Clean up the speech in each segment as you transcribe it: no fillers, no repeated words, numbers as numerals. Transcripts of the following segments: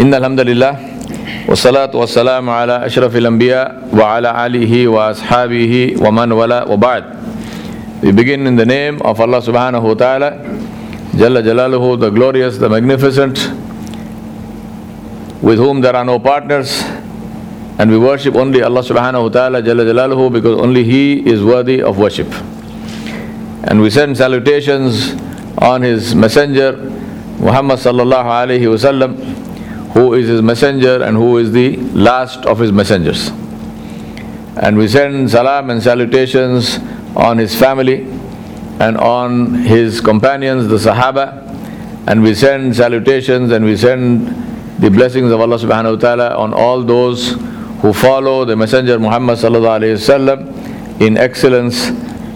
Innal hamdalillah wassalatu wassalamu ala ashrafil anbiya wa ala alihi wa ashabihi wa man wala wa ba'd. We begin in the name of Allah subhanahu wa ta'ala Jalla Jalaluhu, the glorious, the magnificent, with whom there are no partners, and we worship only Allah subhanahu wa ta'ala Jalla Jalaluhu, because only He is worthy of worship. And we send salutations on His messenger Muhammad sallallahu alayhi wasallam, who is His messenger and who is the last of His messengers. And we send salam and salutations on His family and on His companions, the Sahaba, and we send salutations and we send the blessings of Allah subhanahu wa ta'ala on all those who follow the messenger Muhammad sallallahu alayhi wasallam in excellence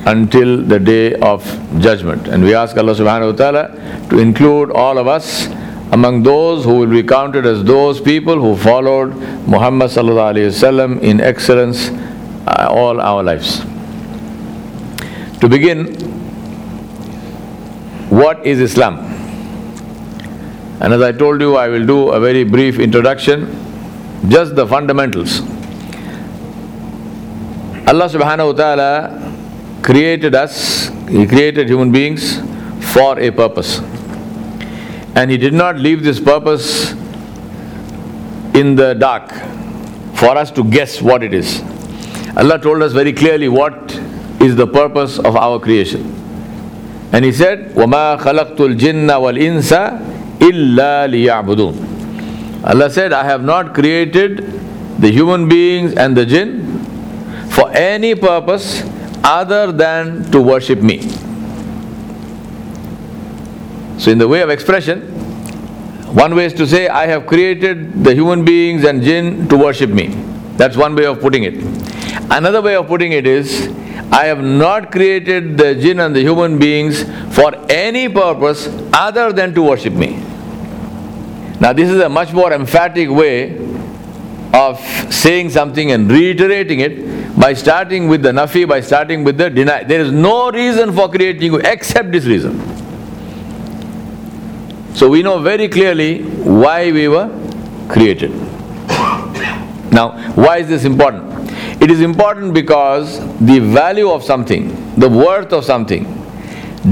until the day of judgment. And we ask Allah subhanahu wa ta'ala to include all of us among those who will be counted as those people who followed Muhammad sallallahu alayhi wasallam in excellence all our lives. To begin, what is Islam? And as I told you, I will do a very brief introduction, just the fundamentals. Allah subhanahu wa ta'ala created us, He created human beings for a purpose. And He did not leave this purpose in the dark for us to guess what it is. Allah told us very clearly what is the purpose of our creation. And He said, وَمَا خَلَقْتُ الْجِنَّ وَالْإِنسَ إِلَّا لِيَعْبُدُونَ. Allah said, I have not created the human beings and the jinn for any purpose other than to worship me. So in the way of expression, one way is to say, I have created the human beings and jinn to worship me. That's one way of putting it. Another way of putting it is, I have not created the jinn and the human beings for any purpose other than to worship me. Now this is a much more emphatic way of saying something and reiterating it by starting with the nafi, by starting with the deny. There is no reason for creating you except this reason. So we know very clearly why we were created. Now, why is this important? It is important because the value of something, the worth of something,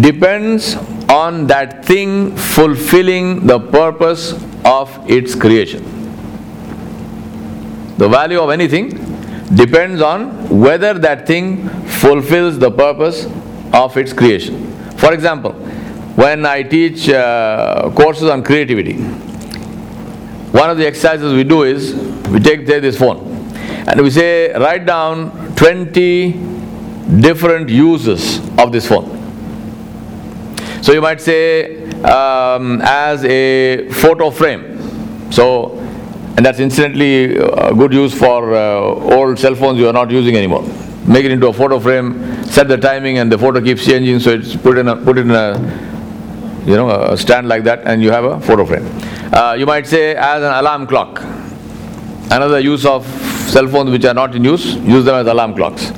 depends on that thing fulfilling the purpose of its creation. The value of anything depends on whether that thing fulfills the purpose of its creation. For example, when I teach courses on creativity, one of the exercises we do is, we take this phone and we say, write down 20 different uses of this phone. So you might say, as a photo frame. So, and that's incidentally a good use for old cell phones you are not using anymore. Make it into a photo frame, set the timing, and the photo keeps changing, so it's put in a a stand like that, and you have a photo frame. You might say as an alarm clock. Another use of cell phones which are not in use, use them as alarm clocks.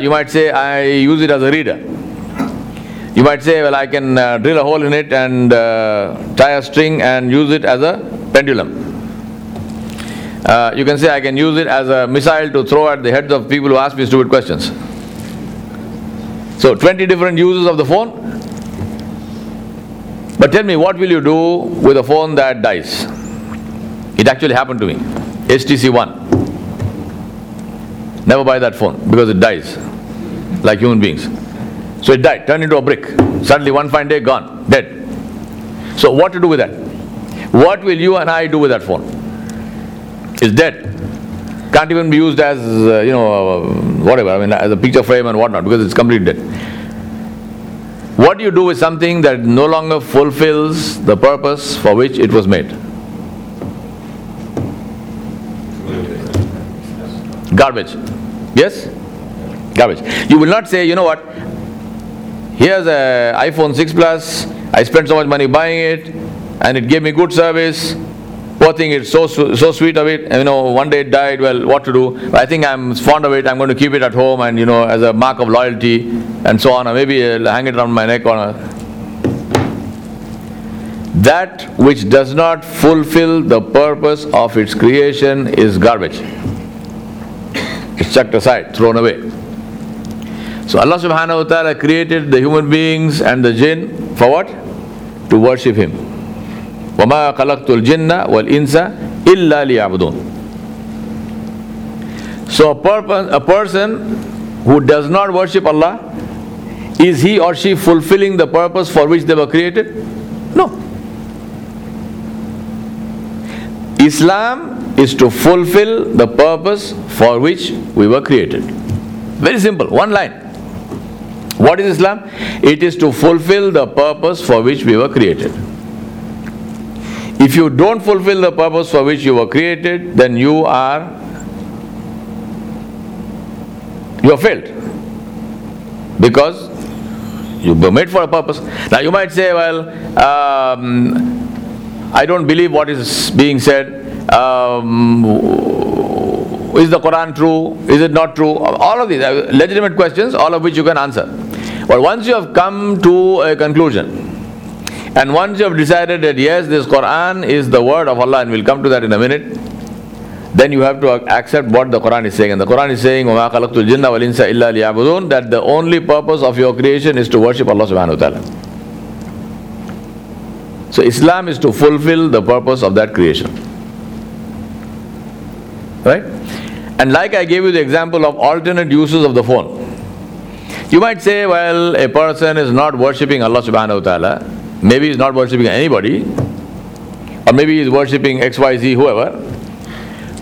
You might say I use it as a reader. You might say, well, I can drill a hole in it and tie a string and use it as a pendulum. You can say I can use it as a missile to throw at the heads of people who ask me stupid questions. So 20 different uses of the phone. But tell me, what will you do with a phone that dies? It actually happened to me. HTC One. Never buy that phone because it dies, like human beings. So it died, turned into a brick. Suddenly one fine day, gone, dead. So what to do with that? What will you and I do with that phone? Is dead. Can't even be used as, whatever, as a picture frame and whatnot, because it's completely dead. What do you do with something that no longer fulfills the purpose for which it was made? Garbage. Yes? Garbage. You will not say, you know what, here's an iPhone 6 Plus, I spent so much money buying it, and it gave me good service. Poor thing, it's so sweet of it, one day it died, well, what to do? I think I'm fond of it, I'm going to keep it at home and, as a mark of loyalty and so on, or maybe I'll hang it around my neck. that which does not fulfill the purpose of its creation is garbage. It's chucked aside, thrown away. So Allah subhanahu wa ta'ala created the human beings and the jinn for what? To worship him. وَمَا خَلَقْتُ الْجِنَّ وَالْإِنسَ إِلَّا لِيَعْبُدُونَ. So a person who does not worship Allah, is he or she fulfilling the purpose for which they were created? No. Islam is to fulfill the purpose for which we were created. Very simple, one line. What is Islam? It is to fulfill the purpose for which we were created. If you don't fulfill the purpose for which you were created, then you are failed. Because you were made for a purpose. Now you might say, well, I don't believe what is being said. Is the Quran true? Is it not true? All of these are legitimate questions, all of which you can answer. But once you have come to a conclusion, and once you have decided that yes, this Quran is the word of Allah, and we'll come to that in a minute, then you have to accept what the Quran is saying. And the Quran is saying, وَمَا خَلَقْتُ الْجِنَّ وَالْإِنسَ إِلَّا لِيَعْبُدُونَ, that the only purpose of your creation is to worship Allah subhanahu wa ta'ala. So Islam is to fulfill the purpose of that creation. Right? And like I gave you the example of alternate uses of the phone. You might say, well, a person is not worshipping Allah subhanahu wa ta'ala. Maybe he's not worshipping anybody. Or maybe he's worshipping XYZ, whoever.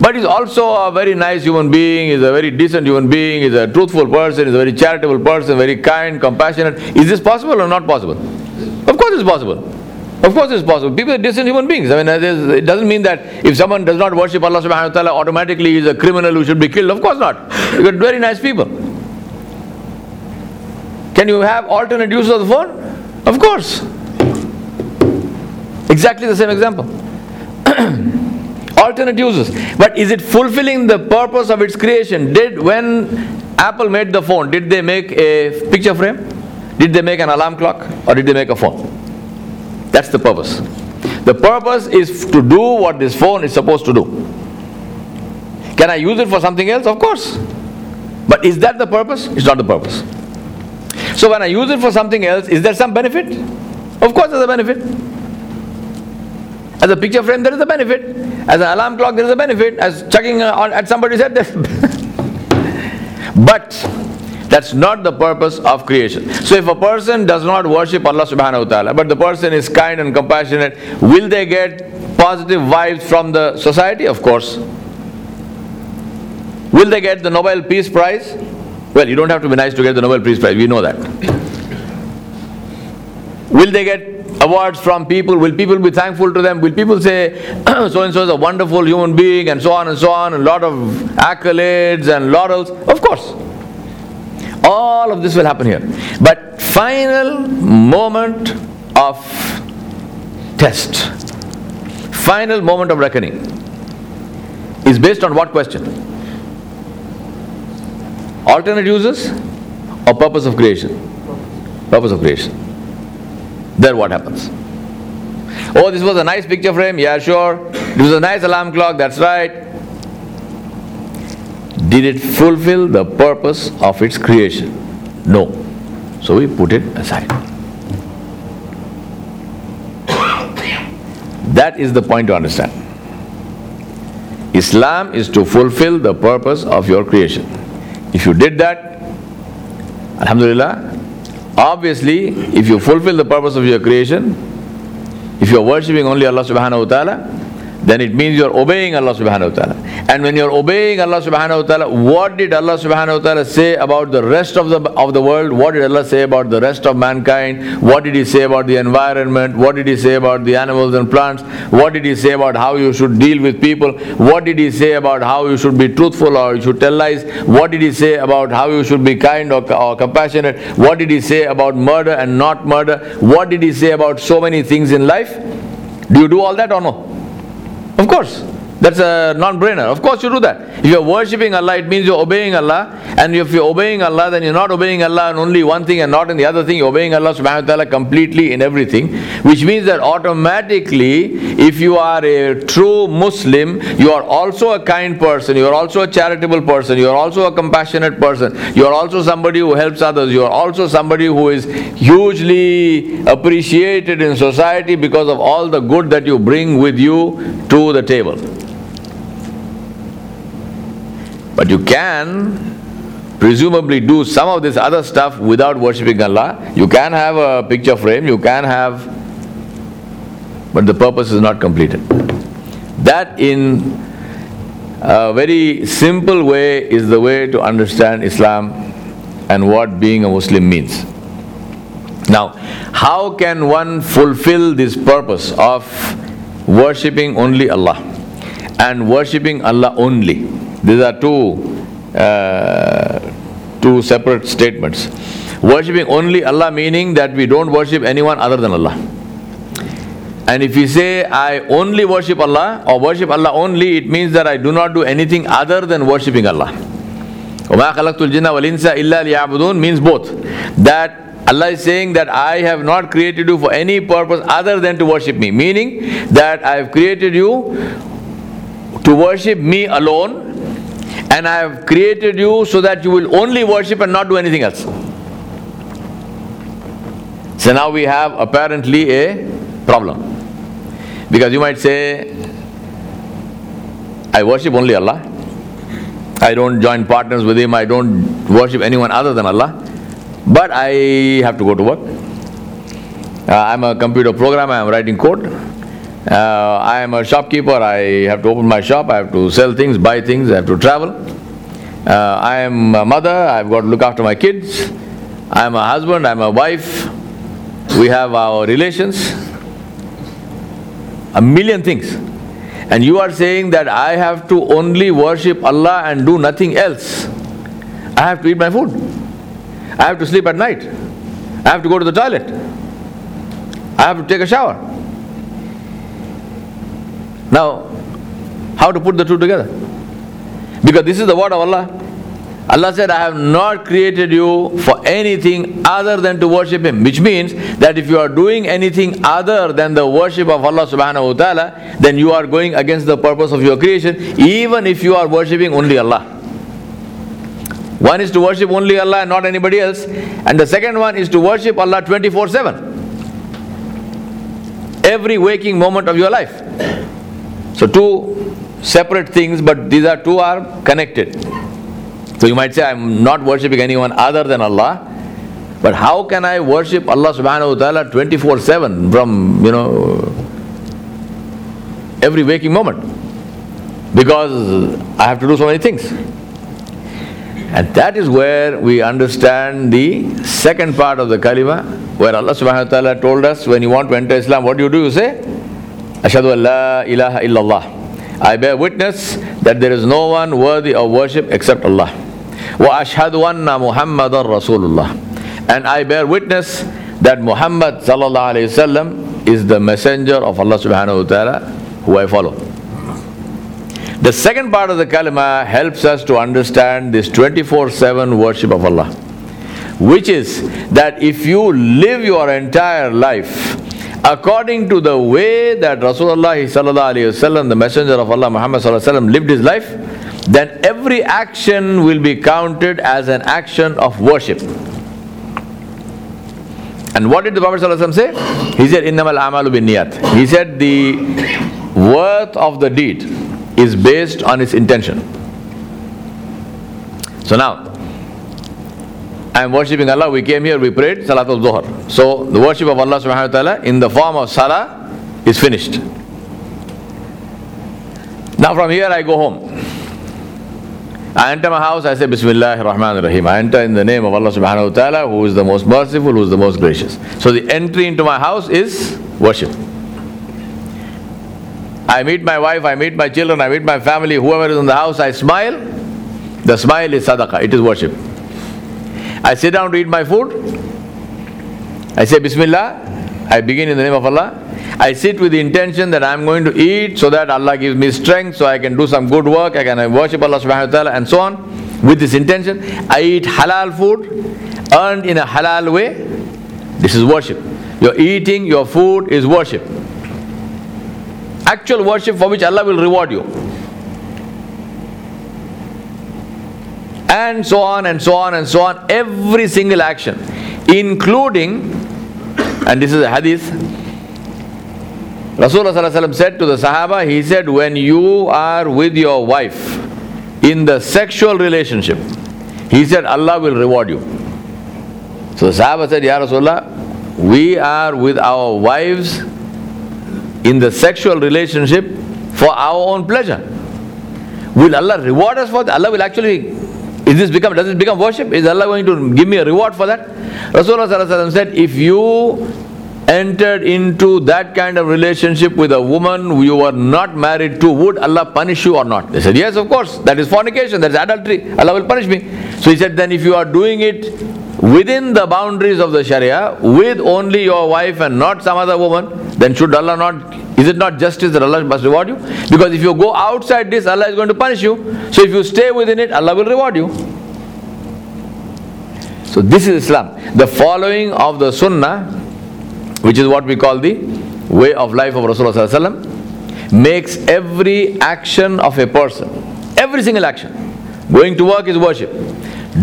But he's also a very nice human being, he's a very decent human being, he's a truthful person, he's a very charitable person, very kind, compassionate. Is this possible or not possible? Of course it's possible. Of course it's possible. People are decent human beings. I mean, it doesn't mean that if someone does not worship Allah subhanahu wa ta'ala, automatically he's a criminal who should be killed. Of course not. You've got very nice people. Can you have alternate uses of the phone? Of course. Exactly the same example. Alternate uses. But is it fulfilling the purpose of its creation? When Apple made the phone, did they make a picture frame? Did they make an alarm clock? Or did they make a phone? That's the purpose. The purpose is to do what this phone is supposed to do. Can I use it for something else? Of course. But is that the purpose? It's not the purpose. So when I use it for something else, is there some benefit? Of course there's a benefit. As a picture frame, there is a benefit. As an alarm clock, there is a benefit. As chucking at somebody's head, there's but that's not the purpose of creation. So if a person does not worship Allah subhanahu wa ta'ala, but the person is kind and compassionate, will they get positive vibes from the society? Of course. Will they get the Nobel Peace Prize? Well, you don't have to be nice to get the Nobel Peace Prize. We know that. Will they get awards from people? Will people be thankful to them? Will people say, so and so is a wonderful human being, and so on, a lot of accolades and laurels? Of course. All of this will happen here. But final moment of test, final moment of reckoning is based on what question? Alternate uses or purpose of creation? Purpose of creation. Then what happens? Oh, this was a nice picture frame. Yeah, sure. It was a nice alarm clock. That's right. Did it fulfill the purpose of its creation? No. So we put it aside. That is the point to understand. Islam is to fulfill the purpose of your creation. If you did that, alhamdulillah. Obviously, if you fulfill the purpose of your creation, if you are worshipping only Allah subhanahu wa ta'ala, then it means you are obeying Allah subhanahu wa ta'ala. And when you are obeying Allah subhanahu wa ta'ala, what did Allah subhanahu wa ta'ala say about the rest of the world? What did Allah say about the rest of mankind? What did He say about the environment? What did He say about the animals and plants? What did He say about how you should deal with people? What did He say about how you should be truthful or you should tell lies? What did He say about how you should be kind or compassionate? What did He say about murder and not murder? What did He say about so many things in life? Do you do all that or no? Of course. That's a non-brainer. Of course you do that. If you're worshipping Allah, it means you're obeying Allah. And if you're obeying Allah, then you're not obeying Allah in only one thing and not in the other thing. You're obeying Allah subhanahu wa ta'ala completely in everything. Which means that automatically, if you are a true Muslim, you are also a kind person, you are also a charitable person, you are also a compassionate person, you are also somebody who helps others, you are also somebody who is hugely appreciated in society because of all the good that you bring with you to the table. But you can presumably do some of this other stuff without worshipping Allah. You can have a picture frame, you can have, but the purpose is not completed. That in a very simple way is the way to understand Islam and what being a Muslim means. Now, how can one fulfill this purpose of worshipping only Allah and worshipping Allah only? These are two separate statements. Worshipping only Allah meaning that we don't worship anyone other than Allah. And if we say, I only worship Allah or worship Allah only, it means that I do not do anything other than worshipping Allah. وَمَا خَلَقْتُ الْجِنَّ وَالْإِنسَ إِلَّا لِيَعْبُدُونَ means both. That Allah is saying that I have not created you for any purpose other than to worship me. Meaning that I have created you to worship me alone. And I have created you so that you will only worship and not do anything else. So now we have apparently a problem. Because you might say, I worship only Allah. I don't join partners with Him. I don't worship anyone other than Allah. But I have to go to work. I'm a computer programmer. I'm writing code. I am a shopkeeper, I have to open my shop, I have to sell things, buy things, I have to travel. I am a mother, I've got to look after my kids. I am a husband, I am a wife. We have our relations. A million things. And you are saying that I have to only worship Allah and do nothing else. I have to eat my food. I have to sleep at night. I have to go to the toilet. I have to take a shower. Now, how to put the two together? Because this is the word of Allah. Allah said, I have not created you for anything other than to worship Him. Which means that if you are doing anything other than the worship of Allah subhanahu wa ta'ala, then you are going against the purpose of your creation, even if you are worshipping only Allah. One is to worship only Allah and not anybody else. And the second one is to worship Allah 24/7. Every waking moment of your life. So two separate things, but these are two are connected. So you might say, I'm not worshipping anyone other than Allah, but how can I worship Allah subhanahu wa ta'ala 24/7 from, every waking moment? Because I have to do so many things. And that is where we understand the second part of the Kalima, where Allah subhanahu wa ta'ala told us, when you want to enter Islam, what do? You say, Ashhadu an la ilaha illallah. I bear witness that there is no one worthy of worship except Allah. Wa ashhadu anna Muhammadan Rasulullah. And I bear witness that Muhammad sallallahu alayhi wasallam is the messenger of Allah subhanahu wa ta'ala who I follow. The second part of the kalima helps us to understand this 24/7 worship of Allah. Which is that if you live your entire life according to the way that Rasulullah sallallahu alayhi wasallam, the messenger of Allah Muhammad sallallahu alayhi wasallam lived his life, then every action will be counted as an action of worship. And what did the Prophet sallallahu alayhi wasallam say? He said, Innamal amalu bin niyat. He said the worth of the deed is based on its intention. So now, I am worshipping Allah, we came here, we prayed, Salatul Dhuhr. So, the worship of Allah subhanahu wa ta'ala in the form of Salah is finished. Now from here I go home. I enter my house, I say Bismillahir Rahmanir Raheem. I enter in the name of Allah subhanahu wa ta'ala, who is the most merciful, who is the most gracious. So the entry into my house is worship. I meet my wife, I meet my children, I meet my family, whoever is in the house, I smile. The smile is sadaqah, it is worship. I sit down to eat my food. I say Bismillah. I begin in the name of Allah. I sit with the intention that I am going to eat so that Allah gives me strength, so I can do some good work, I can worship Allah subhanahu wa ta'ala and so on. With this intention, I eat halal food, earned in a halal way. This is worship. Your eating, your food is worship. Actual worship for which Allah will reward you. And so on and so on and so on. Every single action, including, and this is a hadith, Rasulullah sallallahu alaihi wasallam said to the Sahaba, he said, when you are with your wife in the sexual relationship, he said, Allah will reward you. So the Sahaba said, Ya Rasulullah, we are with our wives in the sexual relationship for our own pleasure. Will Allah reward us for that? Allah will actually... does it become worship? Is Allah going to give me a reward for that? Rasulullah sallallahu alaihi wasallam said, if you entered into that kind of relationship with a woman you were not married to, would Allah punish you or not? They said, yes, of course. That is fornication. That is adultery. Allah will punish me. So he said, then if you are doing it within the boundaries of the Sharia, with only your wife and not some other woman, then should Allah not... is it not justice that Allah must reward you? Because if you go outside this, Allah is going to punish you. So if you stay within it, Allah will reward you. So this is Islam. The following of the Sunnah, which is what we call the way of life of Rasulullah sallallahu alaihi wasallam, makes every action of a person, every single action. Going to work is worship.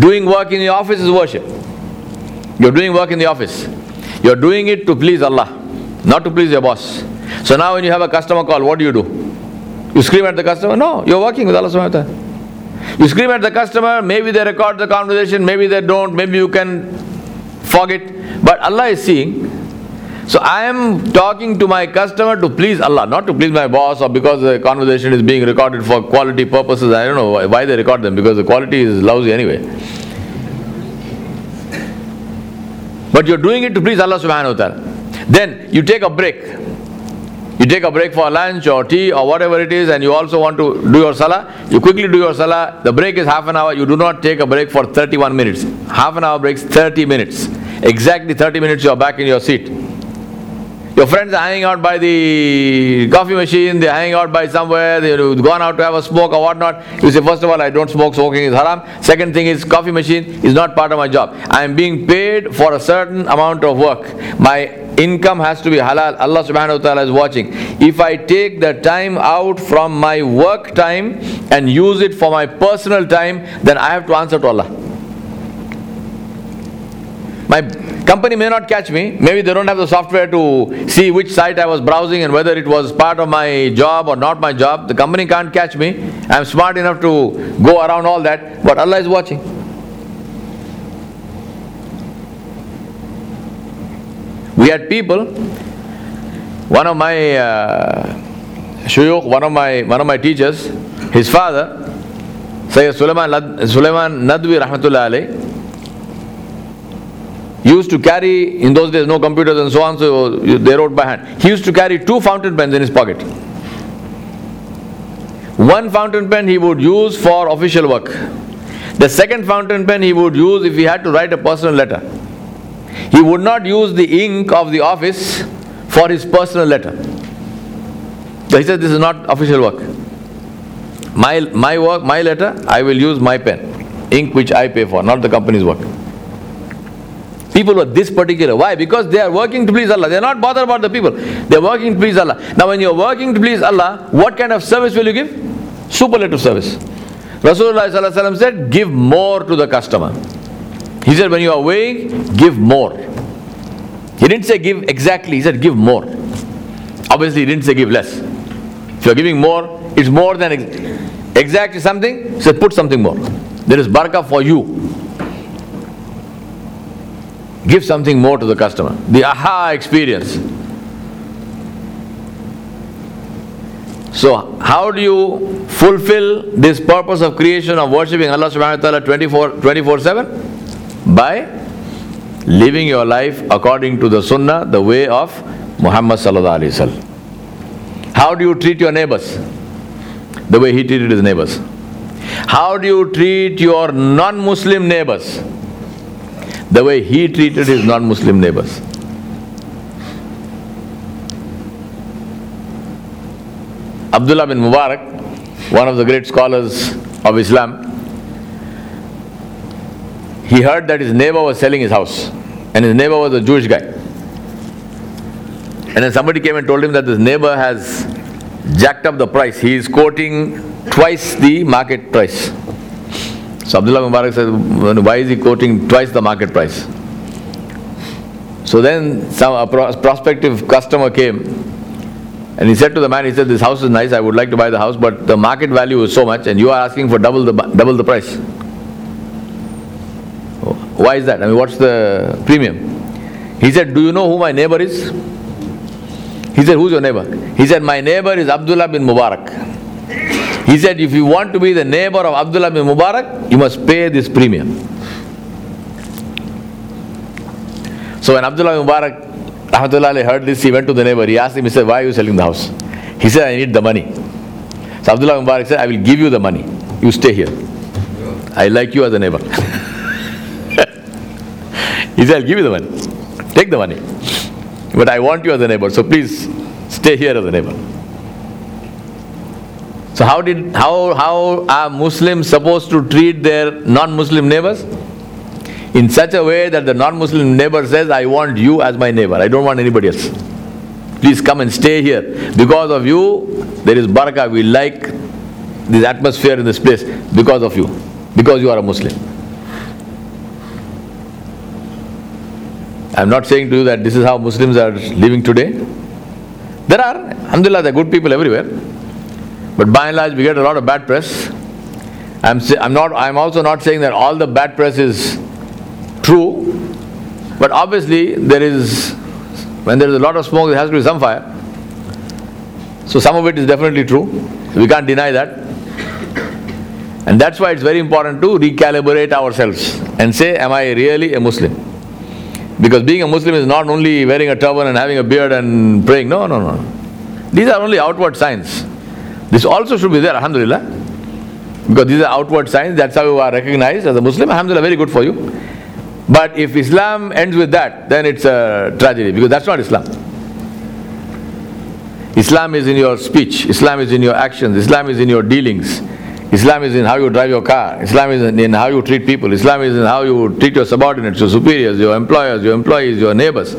Doing work in the office is worship. You're doing work in the office. You're doing it to please Allah, not to please your boss. So now when you have a customer call, what do? You scream at the customer? No, you're working with Allah subhanahu wa ta'ala. You scream at the customer, maybe they record the conversation, maybe they don't, maybe you can fog it. But Allah is seeing. So I am talking to my customer to please Allah, not to please my boss, or because the conversation is being recorded for quality purposes. I don't know why they record them, because the quality is lousy anyway. But you're doing it to please Allah subhanahu wa ta'ala. Then you take a break. You take a break for lunch or tea or whatever it is, and you also want to do your salah. You quickly do your salah. The break is half an hour. You do not take a break for 31 minutes. Half an hour breaks 30 minutes. Exactly 30 minutes you are back in your seat. Your friends are hanging out by the coffee machine. They are hanging out by somewhere. They have gone out to have a smoke or whatnot. You say, first of all, I don't smoke. Smoking is haram. Second thing is, coffee machine is not part of my job. I am being paid for a certain amount of work. My income has to be halal. Allah subhanahu wa ta'ala is watching. If I take the time out from my work time and use it for my personal time, then I have to answer to Allah. My company may not catch me. Maybe they don't have the software to see which site I was browsing and whether it was part of my job or not my job. The company can't catch me. I'm smart enough to go around all that. But Allah is watching. We had people, one of my shuyukh, one of my teachers, his father, Sayyid Sulaiman Nadwi Rahmatullah Alayh, used to carry, in those days no computers and so on, so they wrote by hand. He used to carry two fountain pens in his pocket. One fountain pen he would use for official work. The second fountain pen he would use if he had to write a personal letter. He would not use the ink of the office for his personal letter. So he said, this is not official work. My work, my letter, I will use my pen. Ink which I pay for, not the company's work. People were this particular. Why? Because they are working to please Allah. They are not bothered about the people. They are working to please Allah. Now when you are working to please Allah, what kind of service will you give? Superlative service. Rasulullah sallallahu alaihi wasallam said, give more to the customer. He said, when you are weighing, give more. He didn't say give exactly, he said give more. Obviously, he didn't say give less. If you are giving more, it's more than exactly something, he said put something more. There is barakah for you. Give something more to the customer. The aha experience. So, how do you fulfill this purpose of creation of worshipping Allah subhanahu wa ta'ala 24/7? By living your life according to the Sunnah, the way of Muhammad sallallahu alaihi wasallam. How do you treat your neighbors? The way he treated his neighbors. How do you treat your non-Muslim neighbors? The way he treated his non-Muslim neighbors. Abdullah bin Mubarak, one of the great scholars of Islam, he heard that his neighbor was selling his house, and his neighbor was a Jewish guy. And then somebody came and told him that this neighbor has jacked up the price. He is quoting twice the market price. So Abdullah bin Mubarak said, why is he quoting twice the market price? So then a prospective customer came and he said to the man, he said, this house is nice, I would like to buy the house, but the market value is so much and you are asking for double the price. Why is that? I mean, what's the premium? He said, do you know who my neighbor is? He said, who's your neighbor? He said, my neighbor is Abdullah bin Mubarak. He said, if you want to be the neighbor of Abdullah bin Mubarak, you must pay this premium. So when Abdullah bin Mubarak rahmatullahi heard this, he went to the neighbor. He asked him, he said, why are you selling the house? He said, I need the money. So Abdullah bin Mubarak said, I will give you the money. You stay here. I like you as a neighbor. He said, I'll give you the money. Take the money. But I want you as a neighbor. So please stay here as a neighbor. So how are Muslims supposed to treat their non-Muslim neighbors? In such a way that the non-Muslim neighbor says, I want you as my neighbor. I don't want anybody else. Please come and stay here. Because of you, there is barakah. We like this atmosphere in this place because of you. Because you are a Muslim. I'm not saying to you that this is how Muslims are living today. There are, alhamdulillah, there are good people everywhere. But by and large, we get a lot of bad press. I'm also not saying that all the bad press is true. But obviously, when there is a lot of smoke, there has to be some fire. So some of it is definitely true. We can't deny that. And that's why it's very important to recalibrate ourselves and say, am I really a Muslim? Because being a Muslim is not only wearing a turban and having a beard and praying. No, no, no. These are only outward signs. This also should be there, alhamdulillah. Because these are outward signs, that's how you are recognized as a Muslim. Alhamdulillah, very good for you. But if Islam ends with that, then it's a tragedy, because that's not Islam. Islam is in your speech, Islam is in your actions, Islam is in your dealings, Islam is in how you drive your car, Islam is in how you treat people, Islam is in how you treat your subordinates, your superiors, your employers, your employees, your neighbors.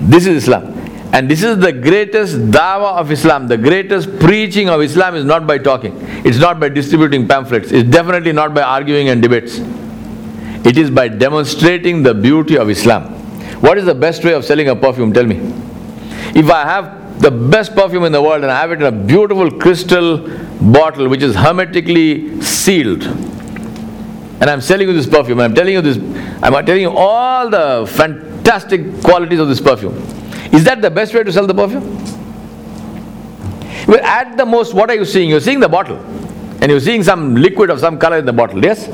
This is Islam. And this is the greatest dawah of Islam. The greatest preaching of Islam is not by talking. It's not by distributing pamphlets. It's definitely not by arguing and debates. It is by demonstrating the beauty of Islam. What is the best way of selling a perfume? Tell me. If I have the best perfume in the world and I have it in a beautiful crystal bottle which is hermetically sealed, and I'm selling you this perfume, and I'm telling you all the fantastic qualities of this perfume. Is that the best way to sell the perfume? Well, at the most, what are you seeing? You're seeing the bottle. And you're seeing some liquid of some color in the bottle, yes?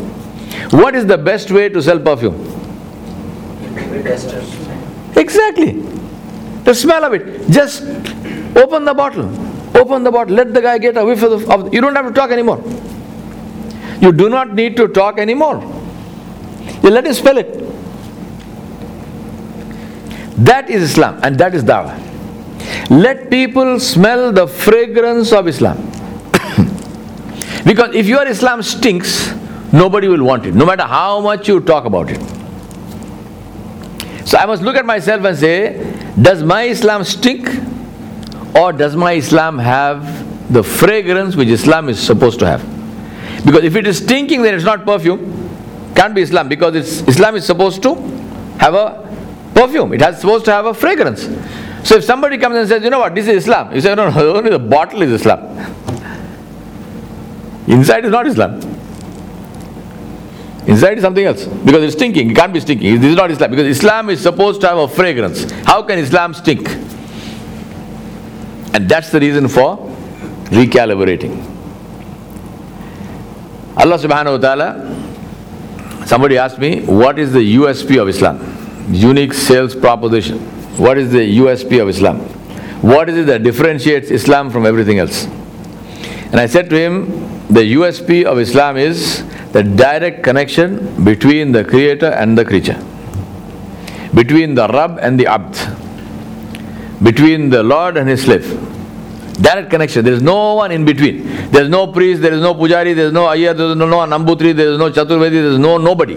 What is the best way to sell perfume? Exactly. The smell of it. Just open the bottle. Open the bottle. Let the guy get a whiff of it. You don't have to talk anymore. You do not need to talk anymore. You let him smell it. That is Islam, and that is dawah. Let people smell the fragrance of Islam. Because if your Islam stinks, nobody will want it, no matter how much you talk about it. So I must look at myself and say, does my Islam stink? Or does my Islam have the fragrance which Islam is supposed to have? Because if it is stinking, then it's not perfume. Can't be Islam, because Islam is supposed to have a perfume. It has supposed to have a fragrance. So if somebody comes and says, you know what, this is Islam. You say, no, only the bottle is Islam. Inside is not Islam. Inside is something else. Because it's stinking. It can't be stinking. This is not Islam. Because Islam is supposed to have a fragrance. How can Islam stink? And that's the reason for recalibrating. Allah subhanahu wa ta'ala, somebody asked me, what is the USP of Islam? Unique sales proposition. What is the USP of Islam? What is it that differentiates Islam from everything else? And I said to him, the USP of Islam is the direct connection between the creator and the creature, between the Rabb and the Abd, between the Lord and his slave. Direct connection. There is no one in between. There is no priest, there is no pujari, there is no ayyar, there is no Nambutri, there is no Chaturvedi, there is no nobody.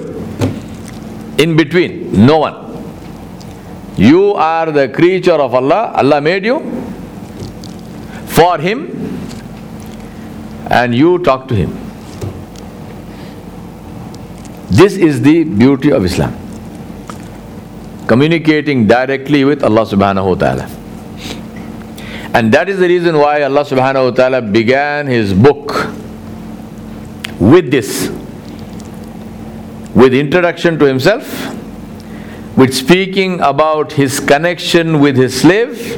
In between, no one. You are the creature of Allah. Allah made you for Him, and you talk to Him. This is the beauty of Islam. Communicating directly with Allah subhanahu wa ta'ala. And that is the reason why Allah subhanahu wa ta'ala began His book with this. With introduction to Himself, with speaking about His connection with His slave,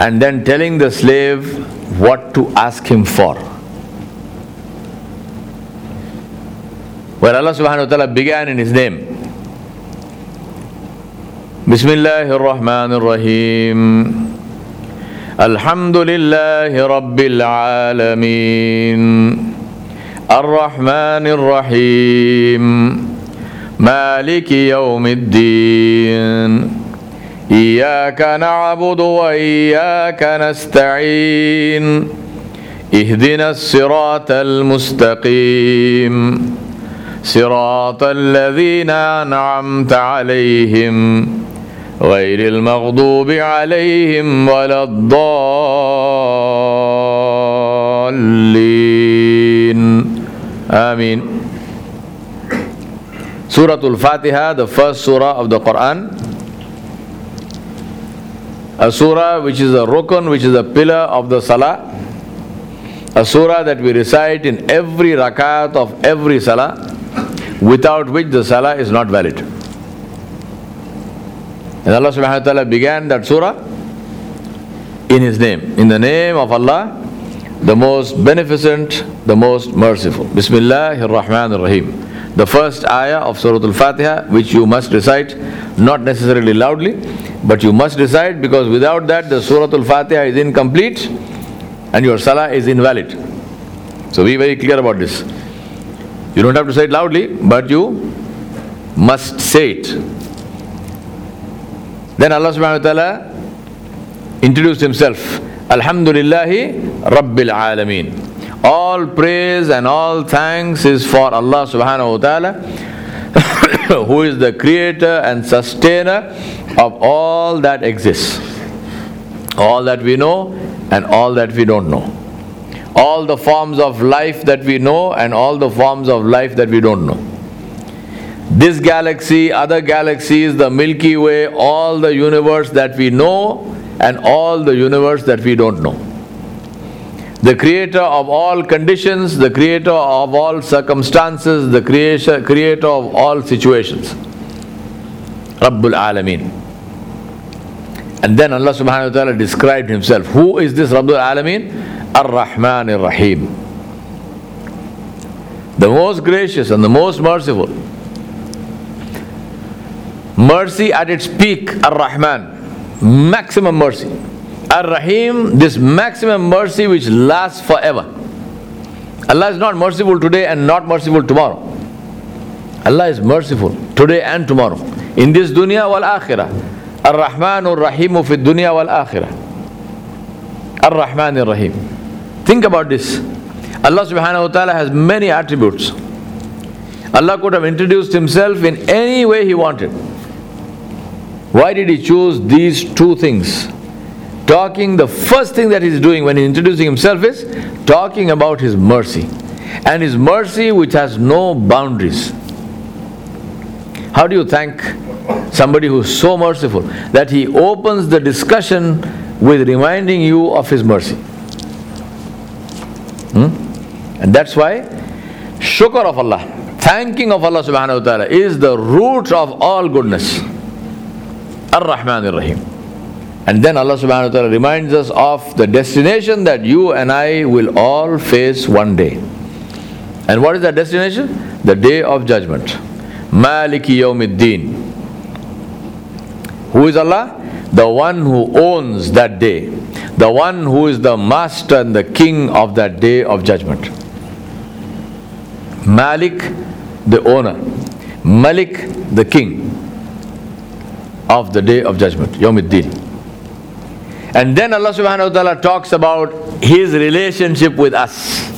and then telling the slave what to ask Him for. Where Allah subhanahu wa ta'ala began in His name. Bismillahir Rahmanir Raheem. Alhamdulillahi Rabbil Alameen Ar-Rahmanir Raheem Maliki Yawm al-Din Iyyaka na'budu wa Iyyaka nasta'in Ihdina Siratal Mustaqim Siratal ladhina an'amta alayhim غير المغضوب عليهم ولا الضالين آمين. Surah Al-Fatiha, the first surah of the Qur'an, a surah which is a rukun, which is a pillar of the Salah, a surah that we recite in every rakat of every Salah, without which the Salah is not valid. And Allah subhanahu wa ta'ala began that surah in His name. In the name of Allah, the most beneficent, the most merciful. Bismillahir Rahmanir Raheem. The first ayah of Surah Al-Fatiha, which you must recite, not necessarily loudly, but you must recite, because without that the Surah Al-Fatiha is incomplete and your salah is invalid. So be very clear about this. You don't have to say it loudly, but you must say it. Then Allah subhanahu wa ta'ala introduced Himself. Alhamdulillahi Rabbil Alameen. All praise and all thanks is for Allah subhanahu wa ta'ala, who is the creator and sustainer of all that exists. All that we know and all that we don't know. All the forms of life that we know and all the forms of life that we don't know. This galaxy, other galaxies, the Milky Way, all the universe that we know and all the universe that we don't know. The creator of all conditions, the creator of all circumstances, the creator of all situations. Rabbul Alameen. And then Allah subhanahu wa ta'ala described Himself. Who is this Rabbul Alameen? Ar-Rahmanir Raheem. The most gracious and the most merciful. Mercy at its peak, Ar-Rahman, maximum mercy. Ar-Rahim, this maximum mercy which lasts forever. Allah is not merciful today and not merciful tomorrow. Allah is merciful today and tomorrow. In this dunya wal akhirah. Ar-Rahmanur Raheemu fi dunya wal akhirah. Ar-Rahmanir Raheem. Think about this. Allah subhanahu wa ta'ala has many attributes. Allah could have introduced Himself in any way He wanted. Why did He choose these two things? Talking, the first thing that He's doing when He's introducing Himself is talking about His mercy. And His mercy which has no boundaries. How do you thank somebody who's so merciful that He opens the discussion with reminding you of His mercy? And that's why shukr of Allah, thanking of Allah subhanahu wa ta'ala, is the root of all goodness. Ar-Rahmanir Raheem. And then Allah subhanahu wa ta'ala reminds us of the destination that you and I will all face one day. And what is that destination? The Day of Judgment. Maliki Yawm al-Din. Who is Allah? The one who owns that day. The one who is the master and the king of that Day of Judgment. Malik, the owner. Malik, the king of the Day of Judgment, Yawm al-Din. And then Allah subhanahu wa ta'ala talks about His relationship with us.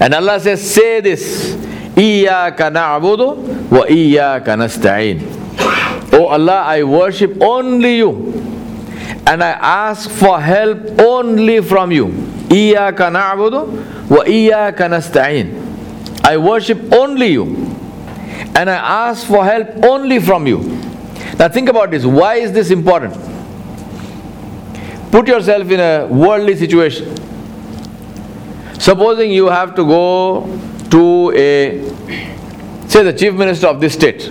And Allah says, say this, Iyyaka na'budu wa iyyaka nasta'in. Oh Allah, I worship only you, and I ask for help only from you. Iyyaka na'budu wa iyyaka nasta'in. I worship only you, and I ask for help only from you. Now think about this. Why is this important? Put yourself in a worldly situation. Supposing you have to go to say the chief minister of this state.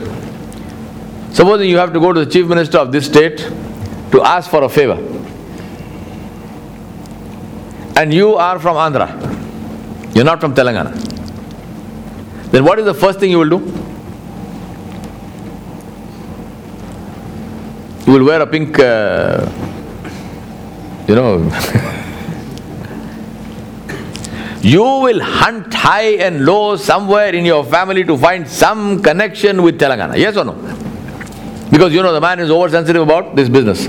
Supposing you have to go to the chief minister of this state to ask for a favor, and you are from Andhra, you're not from Telangana, then what is the first thing you will do? You will wear a pink, you will hunt high and low somewhere in your family to find some connection with Telangana, yes or no? Because you know the man is oversensitive about this business.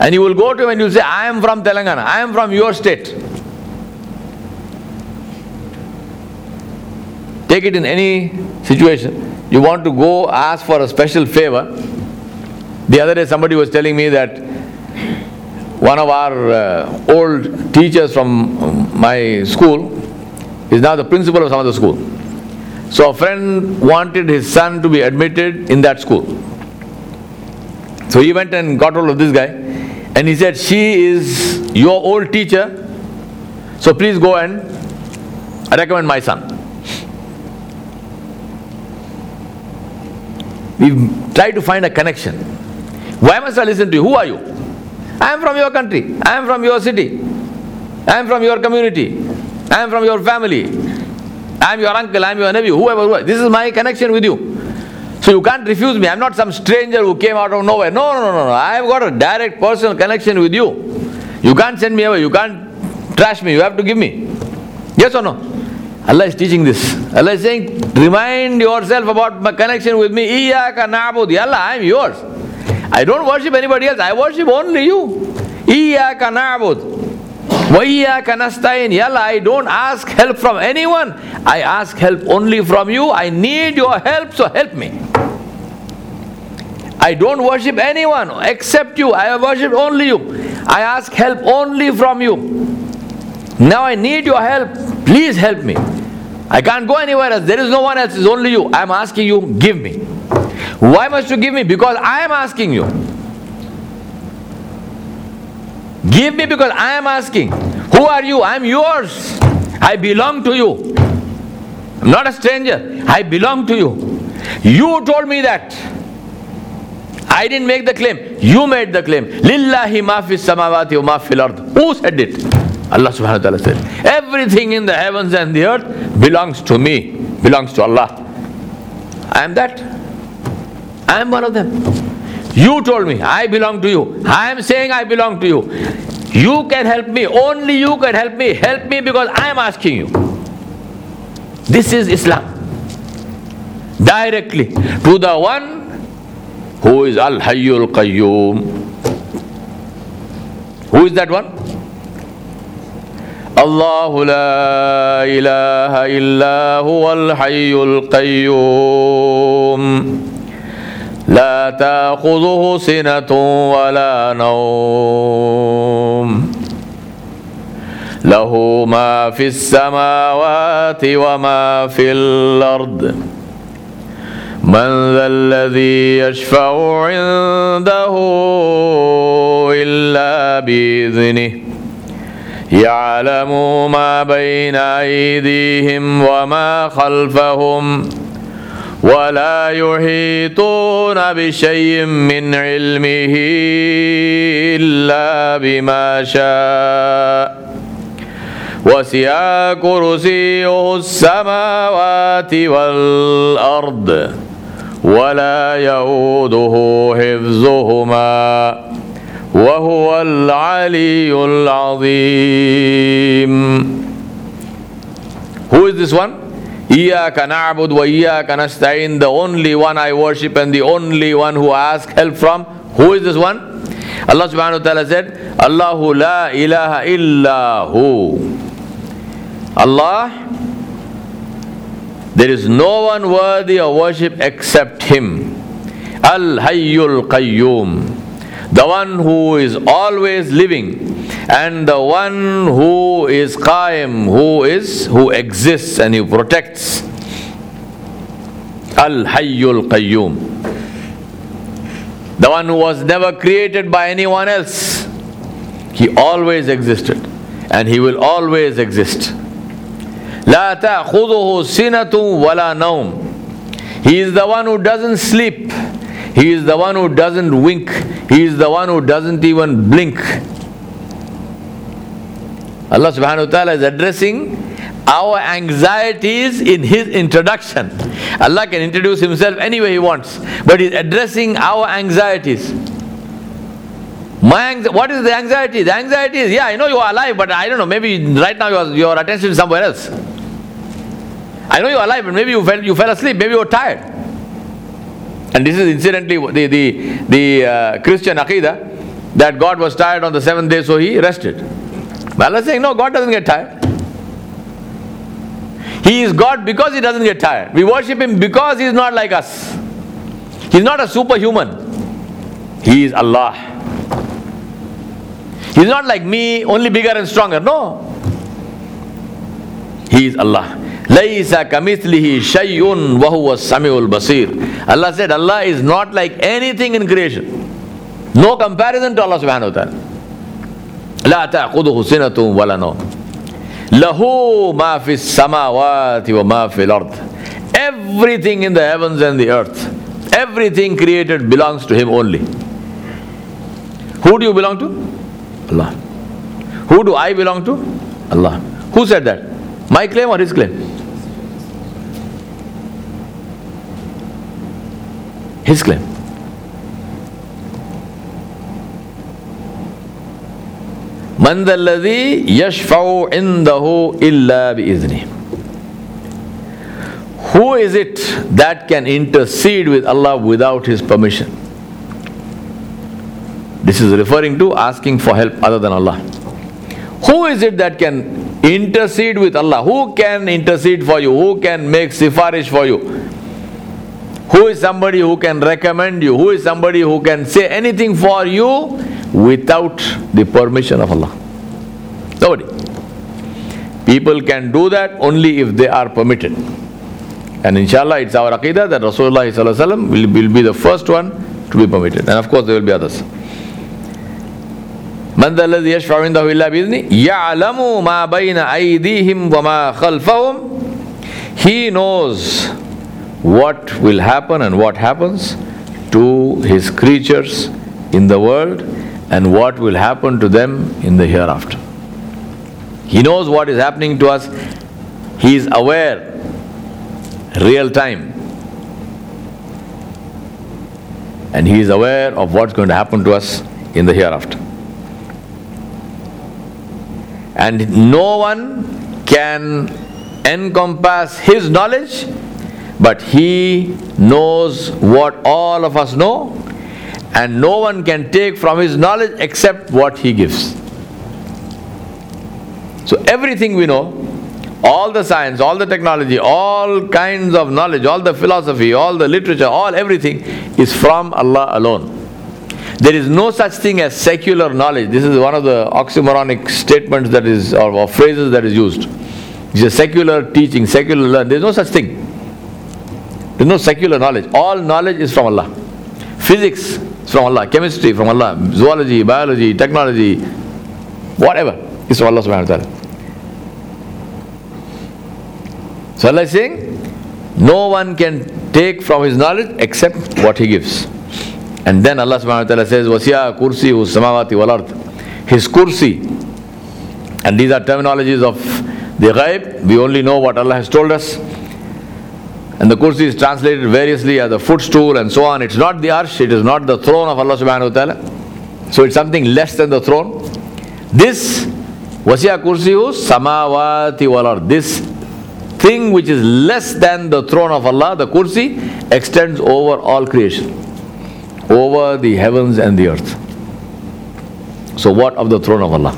And you will go to him and you will say, I am from Telangana, I am from your state. Take it in any situation. You want to go ask for a special favor. The other day somebody was telling me that one of our old teachers from my school is now the principal of some other school. So a friend wanted his son to be admitted in that school. So he went and got hold of this guy and he said, she is your old teacher, so please go and recommend my son. We try to find a connection. Why must I listen to you? Who are you? I am from your country. I am from your city. I am from your community. I am from your family. I am your uncle, I am your nephew, whoever. This is my connection with you. So you can't refuse me. I am not some stranger who came out of nowhere. No. I have got a direct personal connection with you. You can't send me away. You can't trash me. You have to give me. Yes or no? Allah is teaching this. Allah is saying, remind yourself about my connection with me. Iyyaka na'budu. Allah, I am yours. I don't worship anybody else. I worship only you. Iyyaka na'budu. Yalla, I don't ask help from anyone. I ask help only from you. I need your help, so help me. I don't worship anyone except you. I worship only you. I ask help only from you. Now I need your help. Please help me. I can't go anywhere else. There is no one else. It's only you. I'm asking you, give me. Why must you give me? Because I am asking you. Give me because I am asking. Who are you? I am yours. I belong to you. I am not a stranger. I belong to you. You told me that. I didn't make the claim. You made the claim. Lillahi ma fis samawati wa ma fil ard. Who said it? Allah subhanahu wa ta'ala said, everything in the heavens and the earth belongs to me. Belongs to Allah. I am that. I am one of them. You told me, I belong to you. I am saying I belong to you. You can help me. Only you can help me. Help me because I am asking you. This is Islam. Directly to the one who is Al-Hayyul Qayyum. Who is that one? Allahu la ilaha illa huwa al-Hayyul Qayyum. لا تأخذه سنة ولا نوم له ما في السماوات وما في الأرض من ذا الذي يشفع عنده إلا بإذنه يعلم ما بين أيديهم وما خلفهم ولا يحيطون بشيء من علمه إلا بما شاء وسع كرسيه السماوات والأرض ولا يؤوده حفظهما وهو العلي العظيم. Who is this one? Iyyaka na'budu wa iyyaka nasta'in, the only one I worship and the only one who I ask help from. Who is this one? Allah subhanahu wa ta'ala said, Allahu la ilaha illahu. Allah, there is no one worthy of worship except Him. Al-Hayyul Qayyum, the one who is always living, and the one who is Qayyum, who exists and who protects. Al-Hayyul Qayyum, the one who was never created by anyone else. He always existed and He will always exist. La ta'khudhuhu sinatun wala nawm. He is the one who doesn't sleep. He is the one who doesn't wink. He is the one who doesn't even blink. Allah subhanahu wa ta'ala is addressing our anxieties in His introduction. Allah can introduce Himself any way He wants, but He's addressing our anxieties. What is the anxiety? The anxiety is, yeah, I know you are alive, but I don't know, maybe right now your attention is somewhere else. I know you are alive, but maybe you fell asleep, maybe you were tired. And this is incidentally the Christian Aqidah, that God was tired on the seventh day, so He rested. But Allah is saying, no, God doesn't get tired. He is God because He doesn't get tired. We worship Him because He is not like us. He is not a superhuman. He is Allah. He is not like me, only bigger and stronger. No. He is Allah. Laysa kamithlihi shay'un wa huwa as-sami'ul basir. Allah said, Allah is not like anything in creation. No comparison to Allah subhanahu wa ta'ala. لا تأخذه سنة ولا نوم له ما في السماوات وما في الأرض. Everything in the heavens and the earth, everything created belongs to Him only. Who do you belong to? Allah. Who do I belong to? Allah. Who said that? My claim or His claim? His claim. Man alladhi yashfa'u indahu illa bi'izni. Who is it that can intercede with Allah without His permission? This is referring to asking for help other than Allah. Who is it that can intercede with Allah? Who can intercede for you? Who can make sifarish for you? Who is somebody who can recommend you? Who is somebody who can say anything for you without the permission of Allah? Nobody. People can do that only if they are permitted. And inshallah, it's our aqidah that Rasulullah ﷺ will be the first one to be permitted. And of course, there will be others. Man alladhi yashfa'u indahu illa bi'izni ya'lamu ma bayna aydihim wa ma khalfahum. He knows what will happen and what happens to His creatures in the world, and what will happen to them in the hereafter. He knows what is happening to us. He is aware, real time. And He is aware of what's going to happen to us in the hereafter. And no one can encompass His knowledge, but He knows what all of us know. And no one can take from His knowledge except what He gives. So everything we know, all the science, all the technology, all kinds of knowledge, all the philosophy, all the literature, all everything is from Allah alone. There is no such thing as secular knowledge. This is one of the oxymoronic statements that is, or phrases that is used. It's a secular teaching, secular learning. There is no such thing. There is no secular knowledge. All knowledge is from Allah. Physics, from Allah. Chemistry, from Allah. Zoology, biology, technology, whatever is from Allah subhanahu wa ta'ala. So Allah is saying, no one can take from His knowledge except what He gives. And then Allah subhanahu wa ta'ala says, وَسِيَا كُرْسِيُّ السَّمَاوَاتِ وَالْأَرْضِ. His kursi. And these are terminologies of the ghaib. We only know what Allah has told us. And the kursi is translated variously as a footstool and so on. It's not the arsh, it is not the throne of Allah subhanahu wa ta'ala. So it's something less than the throne. This, wasiya kursiyu samawati wal ard, this thing which is less than the throne of Allah, the kursi, extends over all creation, over the heavens and the earth. So what of the throne of Allah?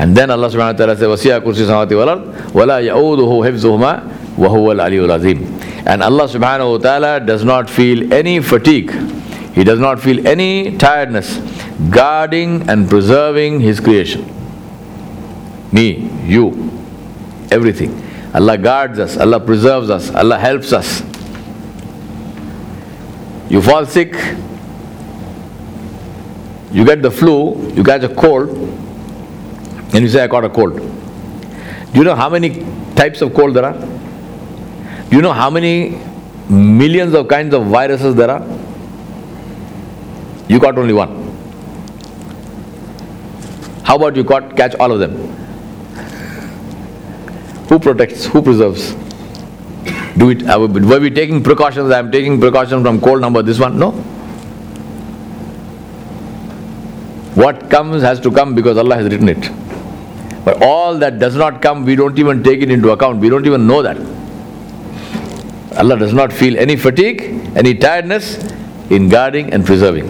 And then Allah subhanahu wa ta'ala says, وَسِيَا كُرْسِي السَّمَاوَاتِ وَالْأَرْضِ وَلَا يَعُودُهُ حِفْظُهُمَا وَهُوَ الْعَلِيُّ الْعَظِيمُ. And Allah subhanahu wa ta'ala does not feel any fatigue. He does not feel any tiredness guarding and preserving His creation. Me, you, everything. Allah guards us, Allah preserves us, Allah helps us. You fall sick, you get the flu, you catch a cold, and you say, I caught a cold. Do you know how many types of cold there are? Do you know how many millions of kinds of viruses there are? You caught only one. How about you catch all of them? Who protects? Who preserves? Were we taking precautions? I'm taking precautions from cold number this one? No. What comes has to come because Allah has written it. But all that does not come, we don't even take it into account. We don't even know that. Allah does not feel any fatigue, any tiredness in guarding and preserving.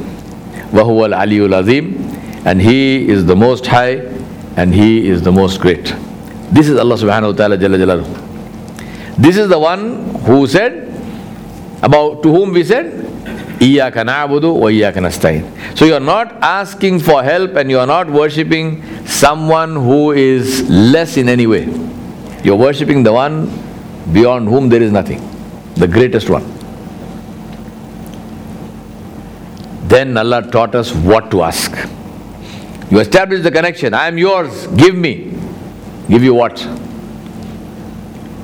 وَهُوَ الْعَلِيُّ الْعَظِيمُ. And He is the Most High and He is the Most Great. This is Allah subhanahu wa ta'ala jalla jalaluhu. This is the one who said, about to whom we said, Iyyaka na'budu wa iyyaka nasta'in. So you are not asking for help and you are not worshipping someone who is less in any way. You are worshipping the one beyond whom there is nothing, the greatest one. Then Allah taught us what to ask. You establish the connection. I am yours. Give me. Give you what?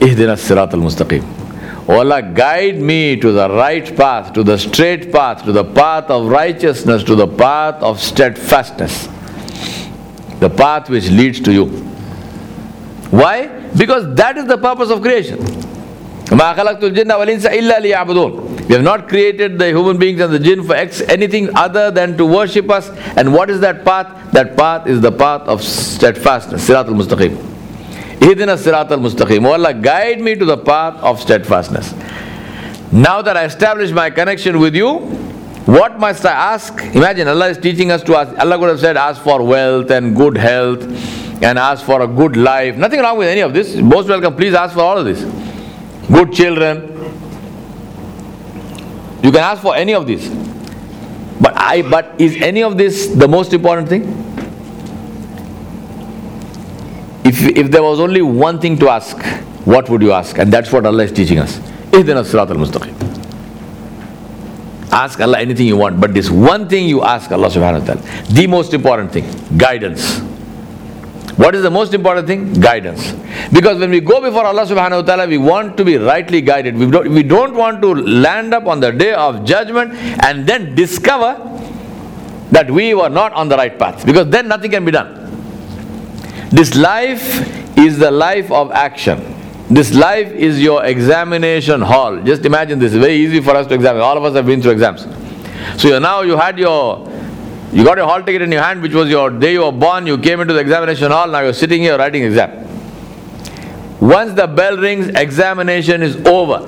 Ihdina Siratal Mustaqim. O Allah, guide me to the right path, to the straight path, to the path of righteousness, to the path of steadfastness. The path which leads to you. Why? Because that is the purpose of creation. We have not created the human beings and the jinn for anything other than to worship us. And what is that path? That path is the path of steadfastness. Siratul Mustaqim. Ihdina Siratal Mustaqim. O Allah, guide me to the path of steadfastness. Now that I establish my connection with you, what must I ask? Imagine Allah is teaching us to ask. Allah could have said, ask for wealth and good health and ask for a good life. Nothing wrong with any of this. Most welcome. Please ask for all of this. Good children. You can ask for any of these. But is any of this the most important thing? If there was only one thing to ask, what would you ask? And that's what Allah is teaching us. Ihdina Siratal Mustaqim. Ask Allah anything you want, but this one thing you ask Allah subhanahu wa ta'ala. The most important thing, guidance. What is the most important thing? Guidance. Because when we go before Allah subhanahu wa ta'ala, we want to be rightly guided. We don't want to land up on the day of judgment and then discover that we were not on the right path. Because then nothing can be done. This life is the life of action. This life is your examination hall. Just imagine this. It's very easy for us to examine. All of us have been through exams. So you got your hall ticket in your hand, which was your day you were born. You came into the examination hall. Now you're sitting here writing exam. Once the bell rings, examination is over.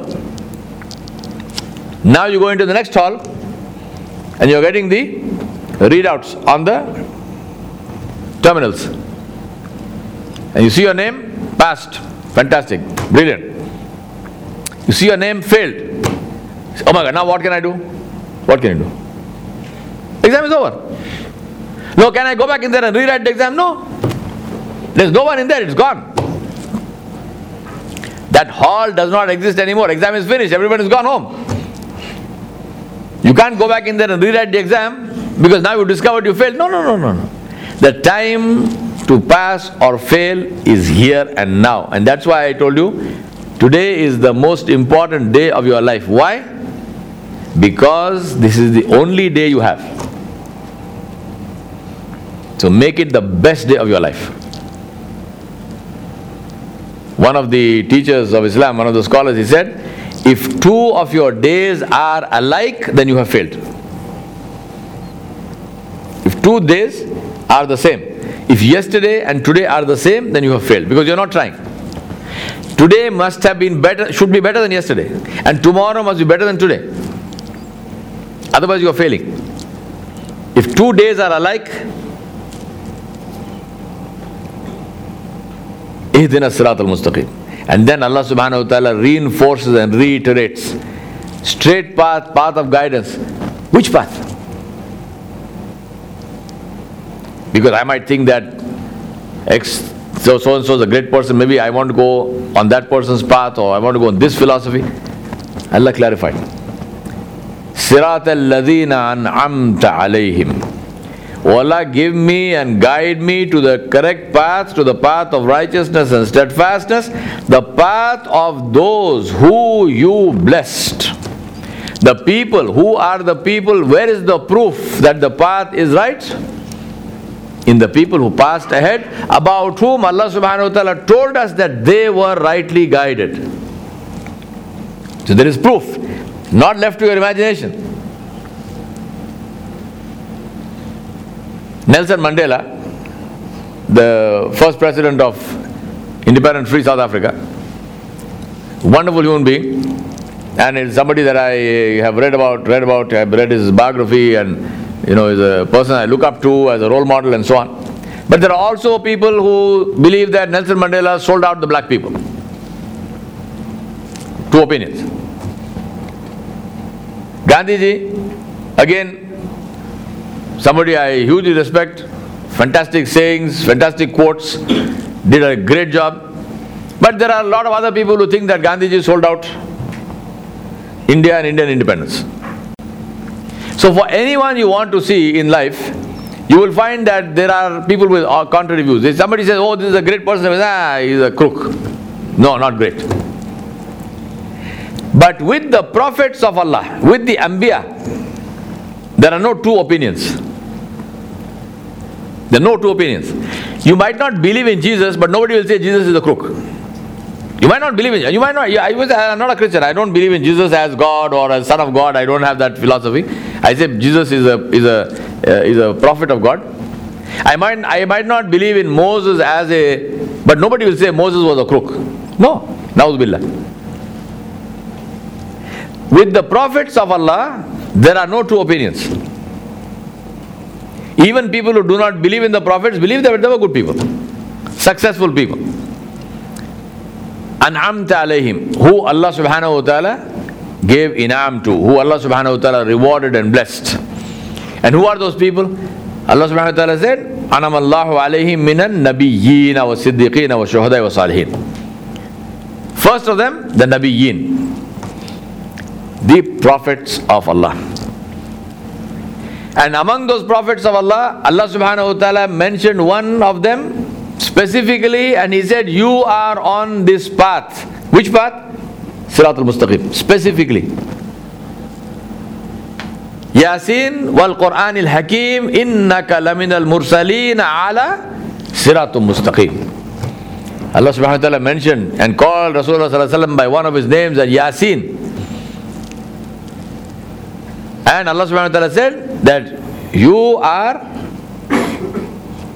Now you go into the next hall and you're getting the readouts on the terminals. And you see your name, passed, fantastic, brilliant. You see your name, failed. Oh my God, now what can I do? What can I do? Exam is over. No, can I go back in there and rewrite the exam? No. There's no one in there, it's gone. That hall does not exist anymore. Exam is finished, everyone is gone home. You can't go back in there and rewrite the exam because now you discovered you failed. No. The time to pass or fail is here and now. And that's why I told you, today is the most important day of your life. Why? Because this is the only day you have. So make it the best day of your life. One of the teachers of Islam, one of the scholars, he said, if two of your days are alike, then you have failed. If 2 days are the same, if yesterday and today are the same, then you have failed because you're not trying. Today must have been better, should be better than yesterday, and tomorrow must be better than today. Otherwise, you are failing. If 2 days are alike, Ihdina Siratal Mustaqim. And then Allah subhanahu wa ta'ala reinforces and reiterates. Straight path, path of guidance. Which path? Because I might think that so and so is a great person, maybe I want to go on that person's path, or I want to go on this philosophy. Allah clarified. Siratal ladhina an'amta alayhim. O Allah, give me and guide me to the correct path, to the path of righteousness and steadfastness, the path of those who you blessed. The people, who are the people? Where is the proof that the path is right? In the people who passed ahead, about whom Allah subhanahu wa ta'ala told us that they were rightly guided. So there is proof, not left to your imagination. Nelson Mandela, the first president of independent free South Africa, wonderful human being, and it's somebody that I have read about, I've read his biography, and is a person I look up to as a role model and so on. But there are also people who believe that Nelson Mandela sold out the black people. Two opinions. Gandhiji, again, somebody I hugely respect, fantastic sayings, fantastic quotes, did a great job. But there are a lot of other people who think that Gandhiji sold out India and Indian independence. So for anyone you want to see in life, you will find that there are people with contrary views. If somebody says, oh, this is a great person, he's a crook. No, not great. But with the prophets of Allah, with the Anbiya, there are no two opinions. There are no two opinions. You might not believe in Jesus, but nobody will say Jesus is a crook. You might not believe in Jesus. You might not. I'm not a Christian. I don't believe in Jesus as God or as Son of God. I don't have that philosophy. I say Jesus is a prophet of God. I might not believe in Moses but nobody will say Moses was a crook. No. Na'udhu billah. With the prophets of Allah, there are no two opinions. Even people who do not believe in the prophets believe that they were good people, successful people. An'amta alayhim, who Allah subhanahu wa ta'ala gave inam to, who Allah subhanahu wa ta'ala rewarded and blessed. And who are those people? Allah subhanahu wa ta'ala said, Anam Allahu alayhim minan nabiyyin wa siddiqeen wa shuhada wa salihin. First of them, the nabiyyin, the prophets of Allah. And among those prophets of Allah, Allah subhanahu wa ta'ala mentioned one of them specifically, and he said, you are on this path. Which path? Siratal Mustaqim. Specifically. Yasin wal Qur'an al Hakim innaka laminal mursaleen ala Siratal Mustaqim. Allah subhanahu wa ta'ala mentioned and called Rasulullah sallallahu alaihi wasallam by one of his names, and Yasin. And Allah subhanahu wa ta'ala said that you are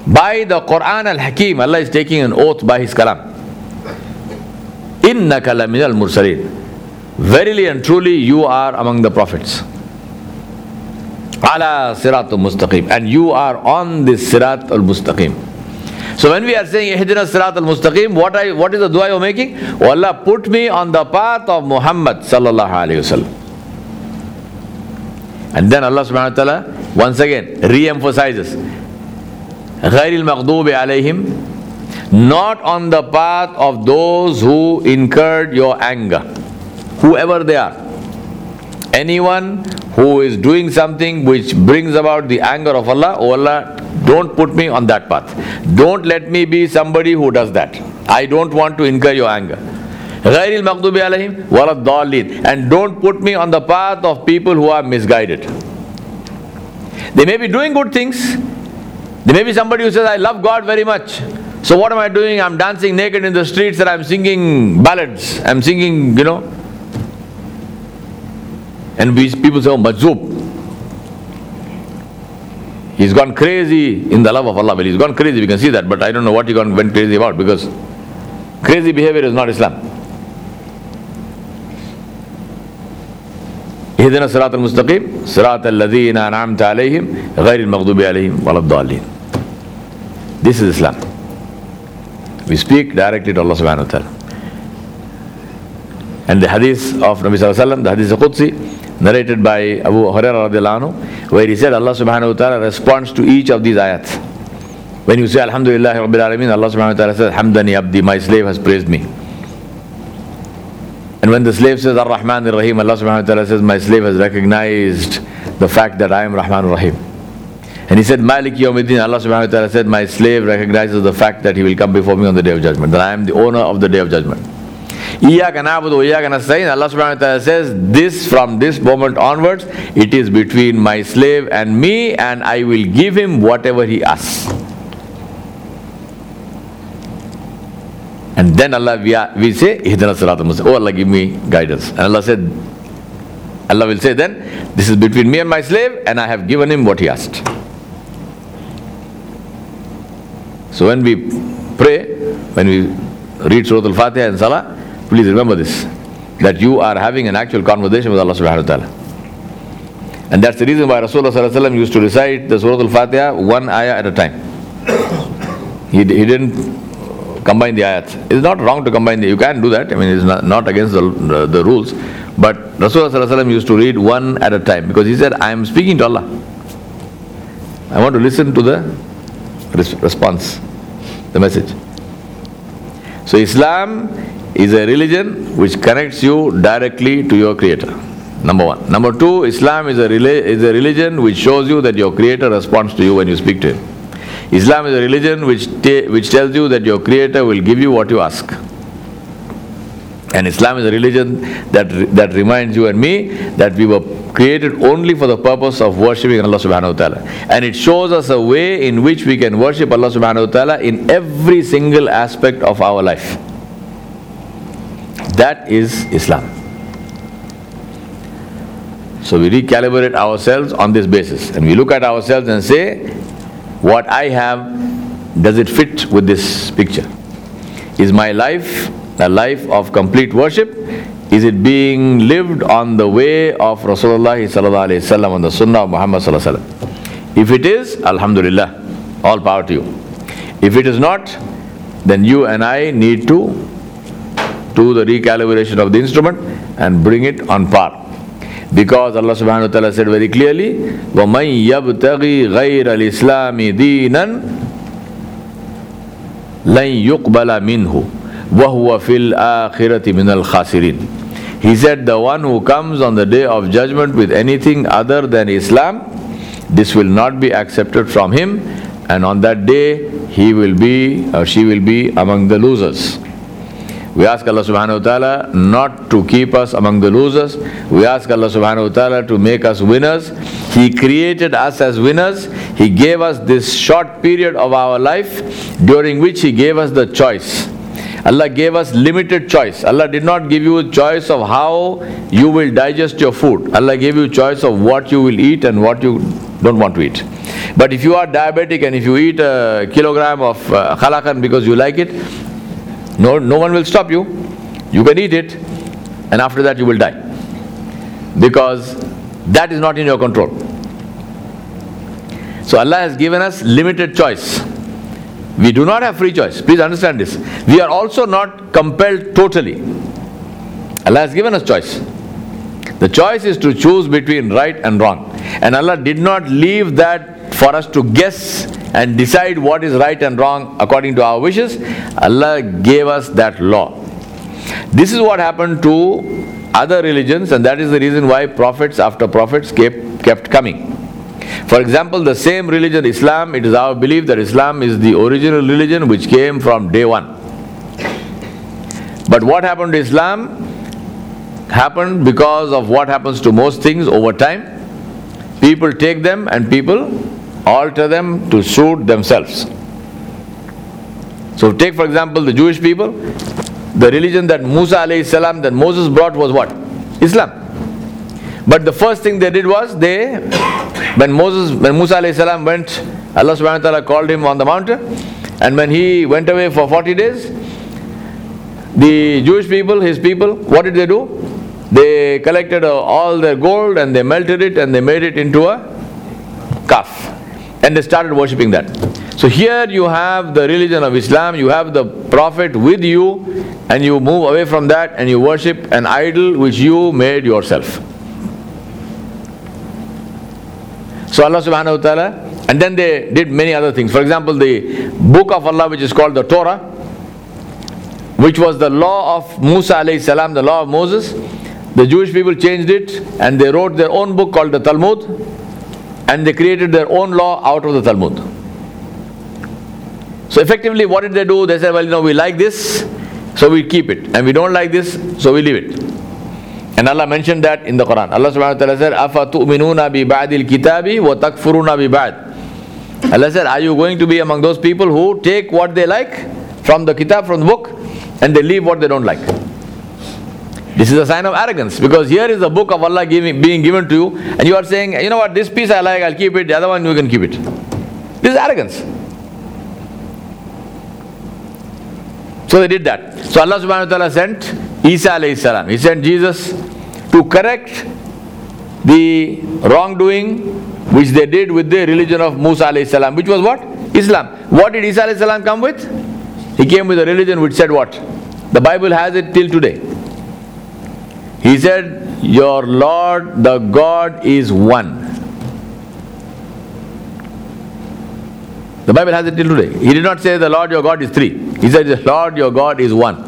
by the Qur'an al-Hakim. Allah is taking an oath by his kalam. Innaka laminal mursaleen. Verily and truly you are among the prophets. Ala siratul mustaqim. And you are on this sirat al-mustaqim. So when we are saying ihdina sirat al-mustaqim, what is the dua you are making? Oh Allah, put me on the path of Muhammad sallallahu alayhi wasallam. And then Allah subhanahu wa ta'ala once again re-emphasizes غَيْرِ الْمَغْضُوبِ عَلَيْهِمْ, not on the path of those who incurred your anger, whoever they are. Anyone who is doing something which brings about the anger of Allah, oh Allah, don't put me on that path. Don't let me be somebody who does that. I don't want to incur your anger. غَيْرِ الْمَغْضُوبِ عَلَيْهِمْ وَلَا الضَّالِّينَ. And don't put me on the path of people who are misguided. They may be doing good things. There may be somebody who says, I love God very much. So what am I doing? I'm dancing naked in the streets and I'm singing ballads. I'm singing, And people say, oh, Majzoob. He's gone crazy in the love of Allah. Well, he's gone crazy. We can see that. But I don't know what he went crazy about, because crazy behavior is not Islam. Ihdina Siratal Mustaqim, Siratal Ladheena an'amta alayhim, ghayril maghdubi alayhim waladdallin. This is Islam. We speak directly to Allah subhanahu wa ta'ala. And the hadith of Nabi sallallahu alayhi wa sallam, the hadith of Qudsi, narrated by Abu Hurairah radiallahu anhu, where he said Allah subhanahu wa ta'ala responds to each of these ayats. When you say Alhamdulillah Rabbil Alameen, Allah subhanahu wa ta'ala says, Hamdani abdi, my slave has praised me. And when the slave says Ar-Rahmanir Raheem, Allah subhanahu wa ta'ala says, my slave has recognized the fact that I am Rahmanur Rahim. And he said, Malik Yawm al-Din, Allah subhanahu wa ta'ala said, my slave recognizes the fact that he will come before me on the day of judgment, that I am the owner of the day of judgment. Iyyaka na'budu, iyyaka nasta'in, Allah subhanahu wa ta'ala says, this from this moment onwards, it is between my slave and me, and I will give him whatever he asks. And then Allah, we say, Ihdina Siratal Mustaqim, oh Allah, give me guidance. And Allah said, Allah will say then, this is between me and my slave, and I have given him what he asked. So when we pray, when we read Surah Al-Fatiha and Salah, please remember this, that you are having an actual conversation with Allah subhanahu wa ta'ala. And that's the reason why Rasulullah sallallahu alayhi wa sallam used to recite the Surah Al-Fatiha one ayah at a time. He didn't combine the ayats. It's not wrong to combine the, you can do that, I mean it's not against the rules, but Rasulullah sallallahu alayhi wa sallam used to read one at a time, because he said, I am speaking to Allah, I want to listen to the response, the message. So Islam is a religion which connects you directly to your creator, number one. Number two, Islam is a religion which shows you that your creator responds to you when you speak to him. Islam is a religion which tells you that your creator will give you what you ask. And Islam is a religion that reminds you and me that we were created only for the purpose of worshipping Allah subhanahu wa ta'ala. And it shows us a way in which we can worship Allah subhanahu wa ta'ala in every single aspect of our life. That is Islam. So we recalibrate ourselves on this basis. And we look at ourselves and say, what I have, does it fit with this picture? Is my life a life of complete worship? Is it being lived on the way of Rasulullah sallallahu alaihi wasallam, on the Sunnah of Muhammad sallallahu alaihi wasallam? If it is, Alhamdulillah, all power to you. If it is not, then you and I need to do the recalibration of the instrument and bring it on par. Because Allah subhanahu wa ta'ala said very clearly, وَمَنْ يَبْتَغِي غَيْرَ الْإِسْلَامِ دِينًا لَنْ يُقْبَلَ مِنْهُ وَهُوَ فِي الْآخِرَةِ مِنَ الْخَاسِرِينَ. He said, the one who comes on the day of judgment with anything other than Islam, this will not be accepted from him, and on that day he will be, or she will be, among the losers. We ask Allah subhanahu wa ta'ala not to keep us among the losers. We ask Allah subhanahu wa ta'ala to make us winners. He created us as winners. He gave us this short period of our life during which He gave us the choice. Allah gave us limited choice. Allah did not give you a choice of how you will digest your food. Allah gave you a choice of what you will eat and what you don't want to eat. But if you are diabetic and if you eat a kilogram of khalakan because you like it, no one will stop you. You can eat it, and after that you will die, because that is not in your control. So Allah has given us limited choice. We do not have free choice. Please understand this. We are also not compelled totally. Allah has given us choice. The choice is to choose between right and wrong. And Allah did not leave that for us to guess and decide what is right and wrong according to our wishes. Allah gave us that law. This is what happened to other religions, and that is the reason why prophets after prophets kept coming. For example, the same religion, Islam, it is our belief that Islam is the original religion which came from day one. But what happened to Islam happened because of what happens to most things over time. People take them and people alter them to suit themselves. So take for example the Jewish people. The religion that Musa alayhi salam, that Moses brought, was what? Islam. But the first thing they did was, when Musa alayhi salam went, Allah subhanahu wa ta'ala called him on the mountain, and when he went away for 40 days, the Jewish people, his people, what did they do? They collected all their gold and they melted it and they made it into a calf. And they started worshipping that. So here you have the religion of Islam, you have the Prophet with you, and you move away from that and you worship an idol which you made yourself. So Allah subhanahu wa ta'ala, and then they did many other things. For example, the book of Allah which is called the Torah, which was the law of Musa alayhi salam, the law of Moses. The Jewish people changed it and they wrote their own book called the Talmud, and they created their own law out of the Talmud. So effectively what did they do? They said, well, you know, we like this, so we keep it, and we don't like this, so we leave it. And Allah mentioned that in the Quran. Allah subhanahu wa ta'ala said, Afa tu'minuna bi ba'dil kitabi wa takfuruna bi ba'd. Allah said, are you going to be among those people who take what they like from the kitab, from the book, and they leave what they don't like? This is a sign of arrogance, because here is the book of Allah being given to you, and you are saying, you know what, this piece I like, I'll keep it, the other one you can keep it. This is arrogance. So they did that. So Allah subhanahu wa ta'ala sent Isa alayhi salam. He sent Jesus to correct the wrongdoing which they did with the religion of Musa alayhi salam, which was what? Islam. What did Isa alayhi salam come with? He came with a religion which said what? The Bible has it till today. He said, your Lord, the God is one. The Bible has it till today. He did not say the Lord your God is three. He said the Lord your God is one.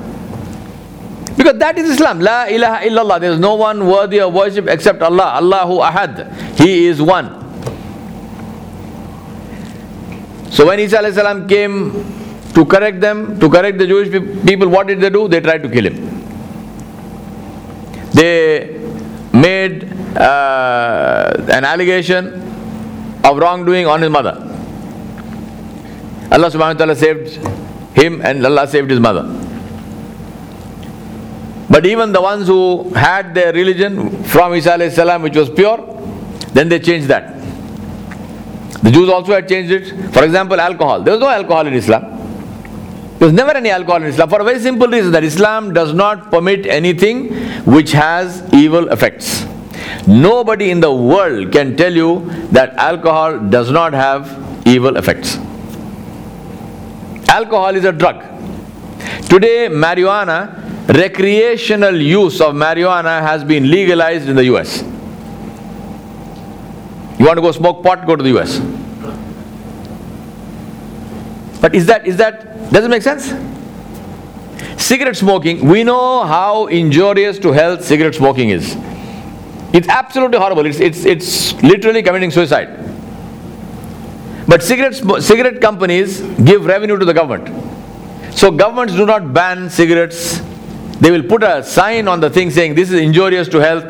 Because that is Islam. La ilaha illallah. There is no one worthy of worship except Allah. Allahu ahad. He is one. So when Isa alayhi salam came to correct them, to correct the Jewish people, what did they do? They tried to kill him. They made an allegation of wrongdoing on his mother. Allah subhanahu wa ta'ala saved him, and Allah saved his mother. But even the ones who had their religion from Isa alayhi salam, which was pure, then they changed that. The Jews also had changed it. For example, alcohol. There was no alcohol in Islam. There was never any alcohol in Islam, for a very simple reason, that Islam does not permit anything which has evil effects. Nobody in the world can tell you that alcohol does not have evil effects. Alcohol is a drug. Today, marijuana, recreational use of marijuana has been legalized in the US. You want to go smoke pot, go to the US. But does it make sense? Cigarette smoking, we know how injurious to health cigarette smoking is. It's absolutely horrible. It's literally committing suicide. But cigarette companies give revenue to the government. So governments do not ban cigarettes. They will put a sign on the thing saying this is injurious to health,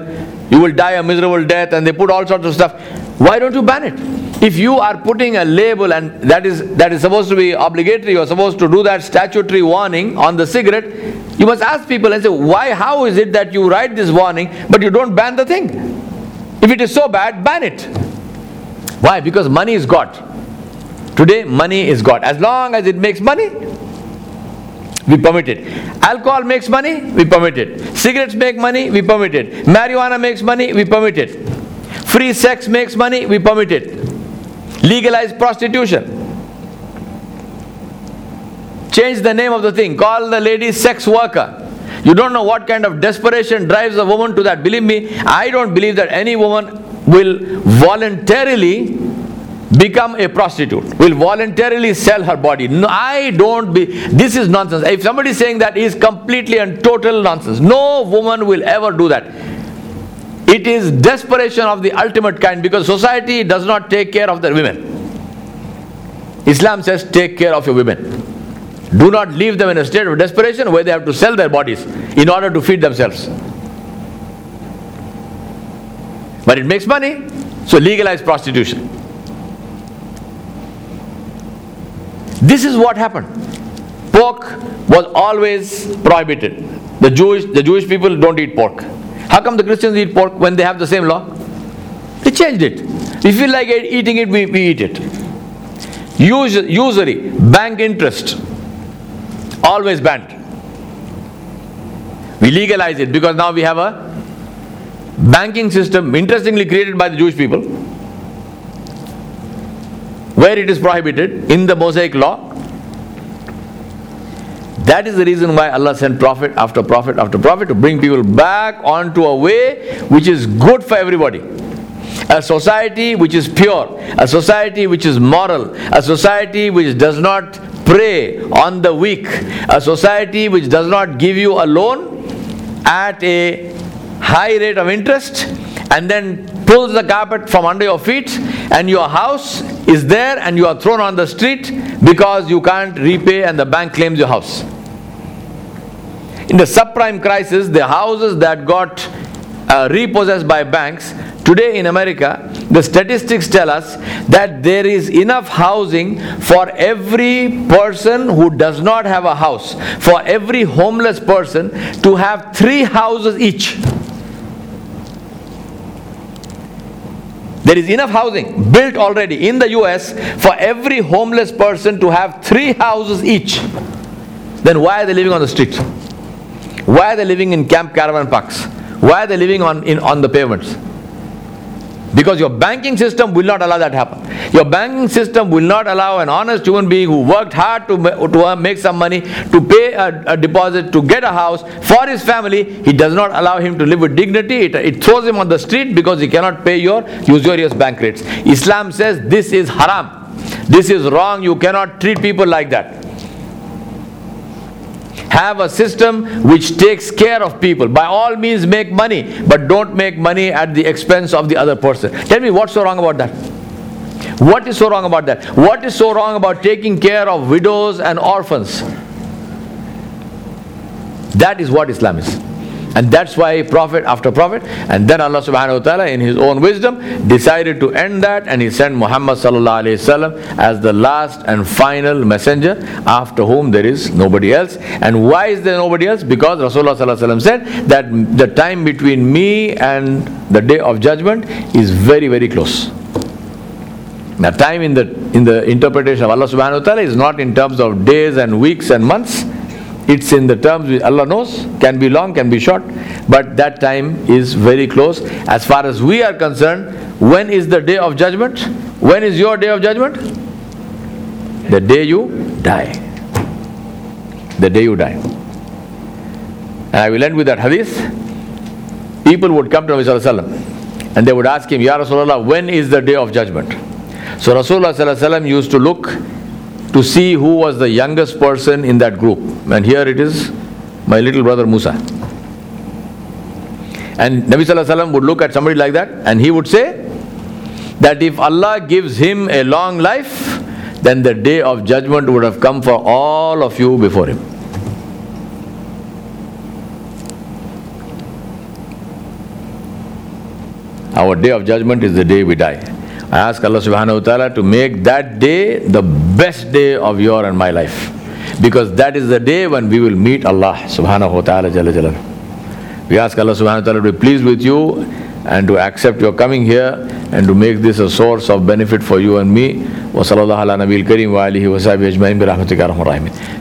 you will die a miserable death, and they put all sorts of stuff. Why don't you ban it? If you are putting a label, and that is supposed to be obligatory, you are supposed to do that statutory warning on the cigarette, you must ask people and say, why, how is it that you write this warning, but you don't ban the thing? If it is so bad, ban it. Why? Because money is God. Today, money is God. As long as it makes money, we permit it. Alcohol makes money, we permit it. Cigarettes make money, we permit it. Marijuana makes money, we permit it. Free sex makes money, we permit it. Legalize prostitution. Change the name of the thing. Call the lady sex worker. You don't know what kind of desperation drives a woman to that. Believe me, I don't believe that any woman will voluntarily become a prostitute, will voluntarily sell her body. No, I don't believe. This is nonsense. If somebody is saying that, is completely and total nonsense. No woman will ever do that. It is desperation of the ultimate kind, because society does not take care of their women. Islam says, take care of your women. Do not leave them in a state of desperation where they have to sell their bodies in order to feed themselves. But it makes money, so legalize prostitution. This is what happened. Pork was always prohibited. The Jewish people don't eat pork. How come the Christians eat pork when they have the same law? They changed it. We feel like eating it, we eat it. Usury, bank interest, always banned. We legalize it because now we have a banking system, interestingly created by the Jewish people, where it is prohibited in the Mosaic law. That is the reason why Allah sent prophet after prophet after prophet to bring people back onto a way which is good for everybody. A society which is pure, a society which is moral, a society which does not prey on the weak, a society which does not give you a loan at a high rate of interest and then pulls the carpet from under your feet and your house is there and you are thrown on the street because you can't repay and the bank claims your house. In the subprime crisis, the houses that got repossessed by banks, today in America, the statistics tell us that there is enough housing for every person who does not have a house, for every homeless person to have 3 houses each. There is enough housing built already in the US for every homeless person to have 3 houses each. Then why are they living on the street? Why are they living in camp caravan parks? Why are they living on the pavements? Because your banking system will not allow that to happen. Your banking system will not allow an honest human being who worked hard to make some money, to pay a deposit, to get a house for his family. He does not allow him to live with dignity. It throws him on the street because he cannot pay your usurious bank rates. Islam says this is haram. This is wrong. You cannot treat people like that. Have a system which takes care of people. By all means make money, but don't make money at the expense of the other person. Tell me what's so wrong about that? What is so wrong about that? What is so wrong about taking care of widows and orphans? That is what Islam is. And that's why prophet after prophet, and then Allah subhanahu wa ta'ala in his own wisdom decided to end that, and he sent Muhammad sallallahu alayhi wasallam as the last and final messenger, after whom there is nobody else. And why is there nobody else? Because Rasulullah sallallahu alayhi wasallam said that the time between me and the day of judgment is very, very close. Now time in the interpretation of Allah subhanahu wa ta'ala is not in terms of days and weeks and months. It's in the terms which Allah knows, can be long, can be short, but that time is very close. As far as we are concerned, when is the day of judgment? When is your day of judgment? The day you die. The day you die. And I will end with that hadith. People would come to Nabi Sallallahu Alaihi Wasallam and they would ask him, Ya Rasulullah, when is the day of judgment? So Rasulullah Sallallahu Alaihi Wasallam used to look to see who was the youngest person in that group. And here it is, my little brother Musa. And Nabi Sallallahu Alaihi Wasallam would look at somebody like that and he would say that if Allah gives him a long life, then the day of judgment would have come for all of you before him. Our day of judgment is the day we die. I ask Allah subhanahu wa ta'ala to make that day the best day of your and my life. Because that is the day when we will meet Allah subhanahu wa ta'ala jalla jalaluhu. We ask Allah subhanahu wa ta'ala to be pleased with you and to accept your coming here and to make this a source of benefit for you and me. Wa sallallahu ala nabiyil kareem wa alihi wa sahbihi ajma'in bi rahmatika ya arhamar rahimin.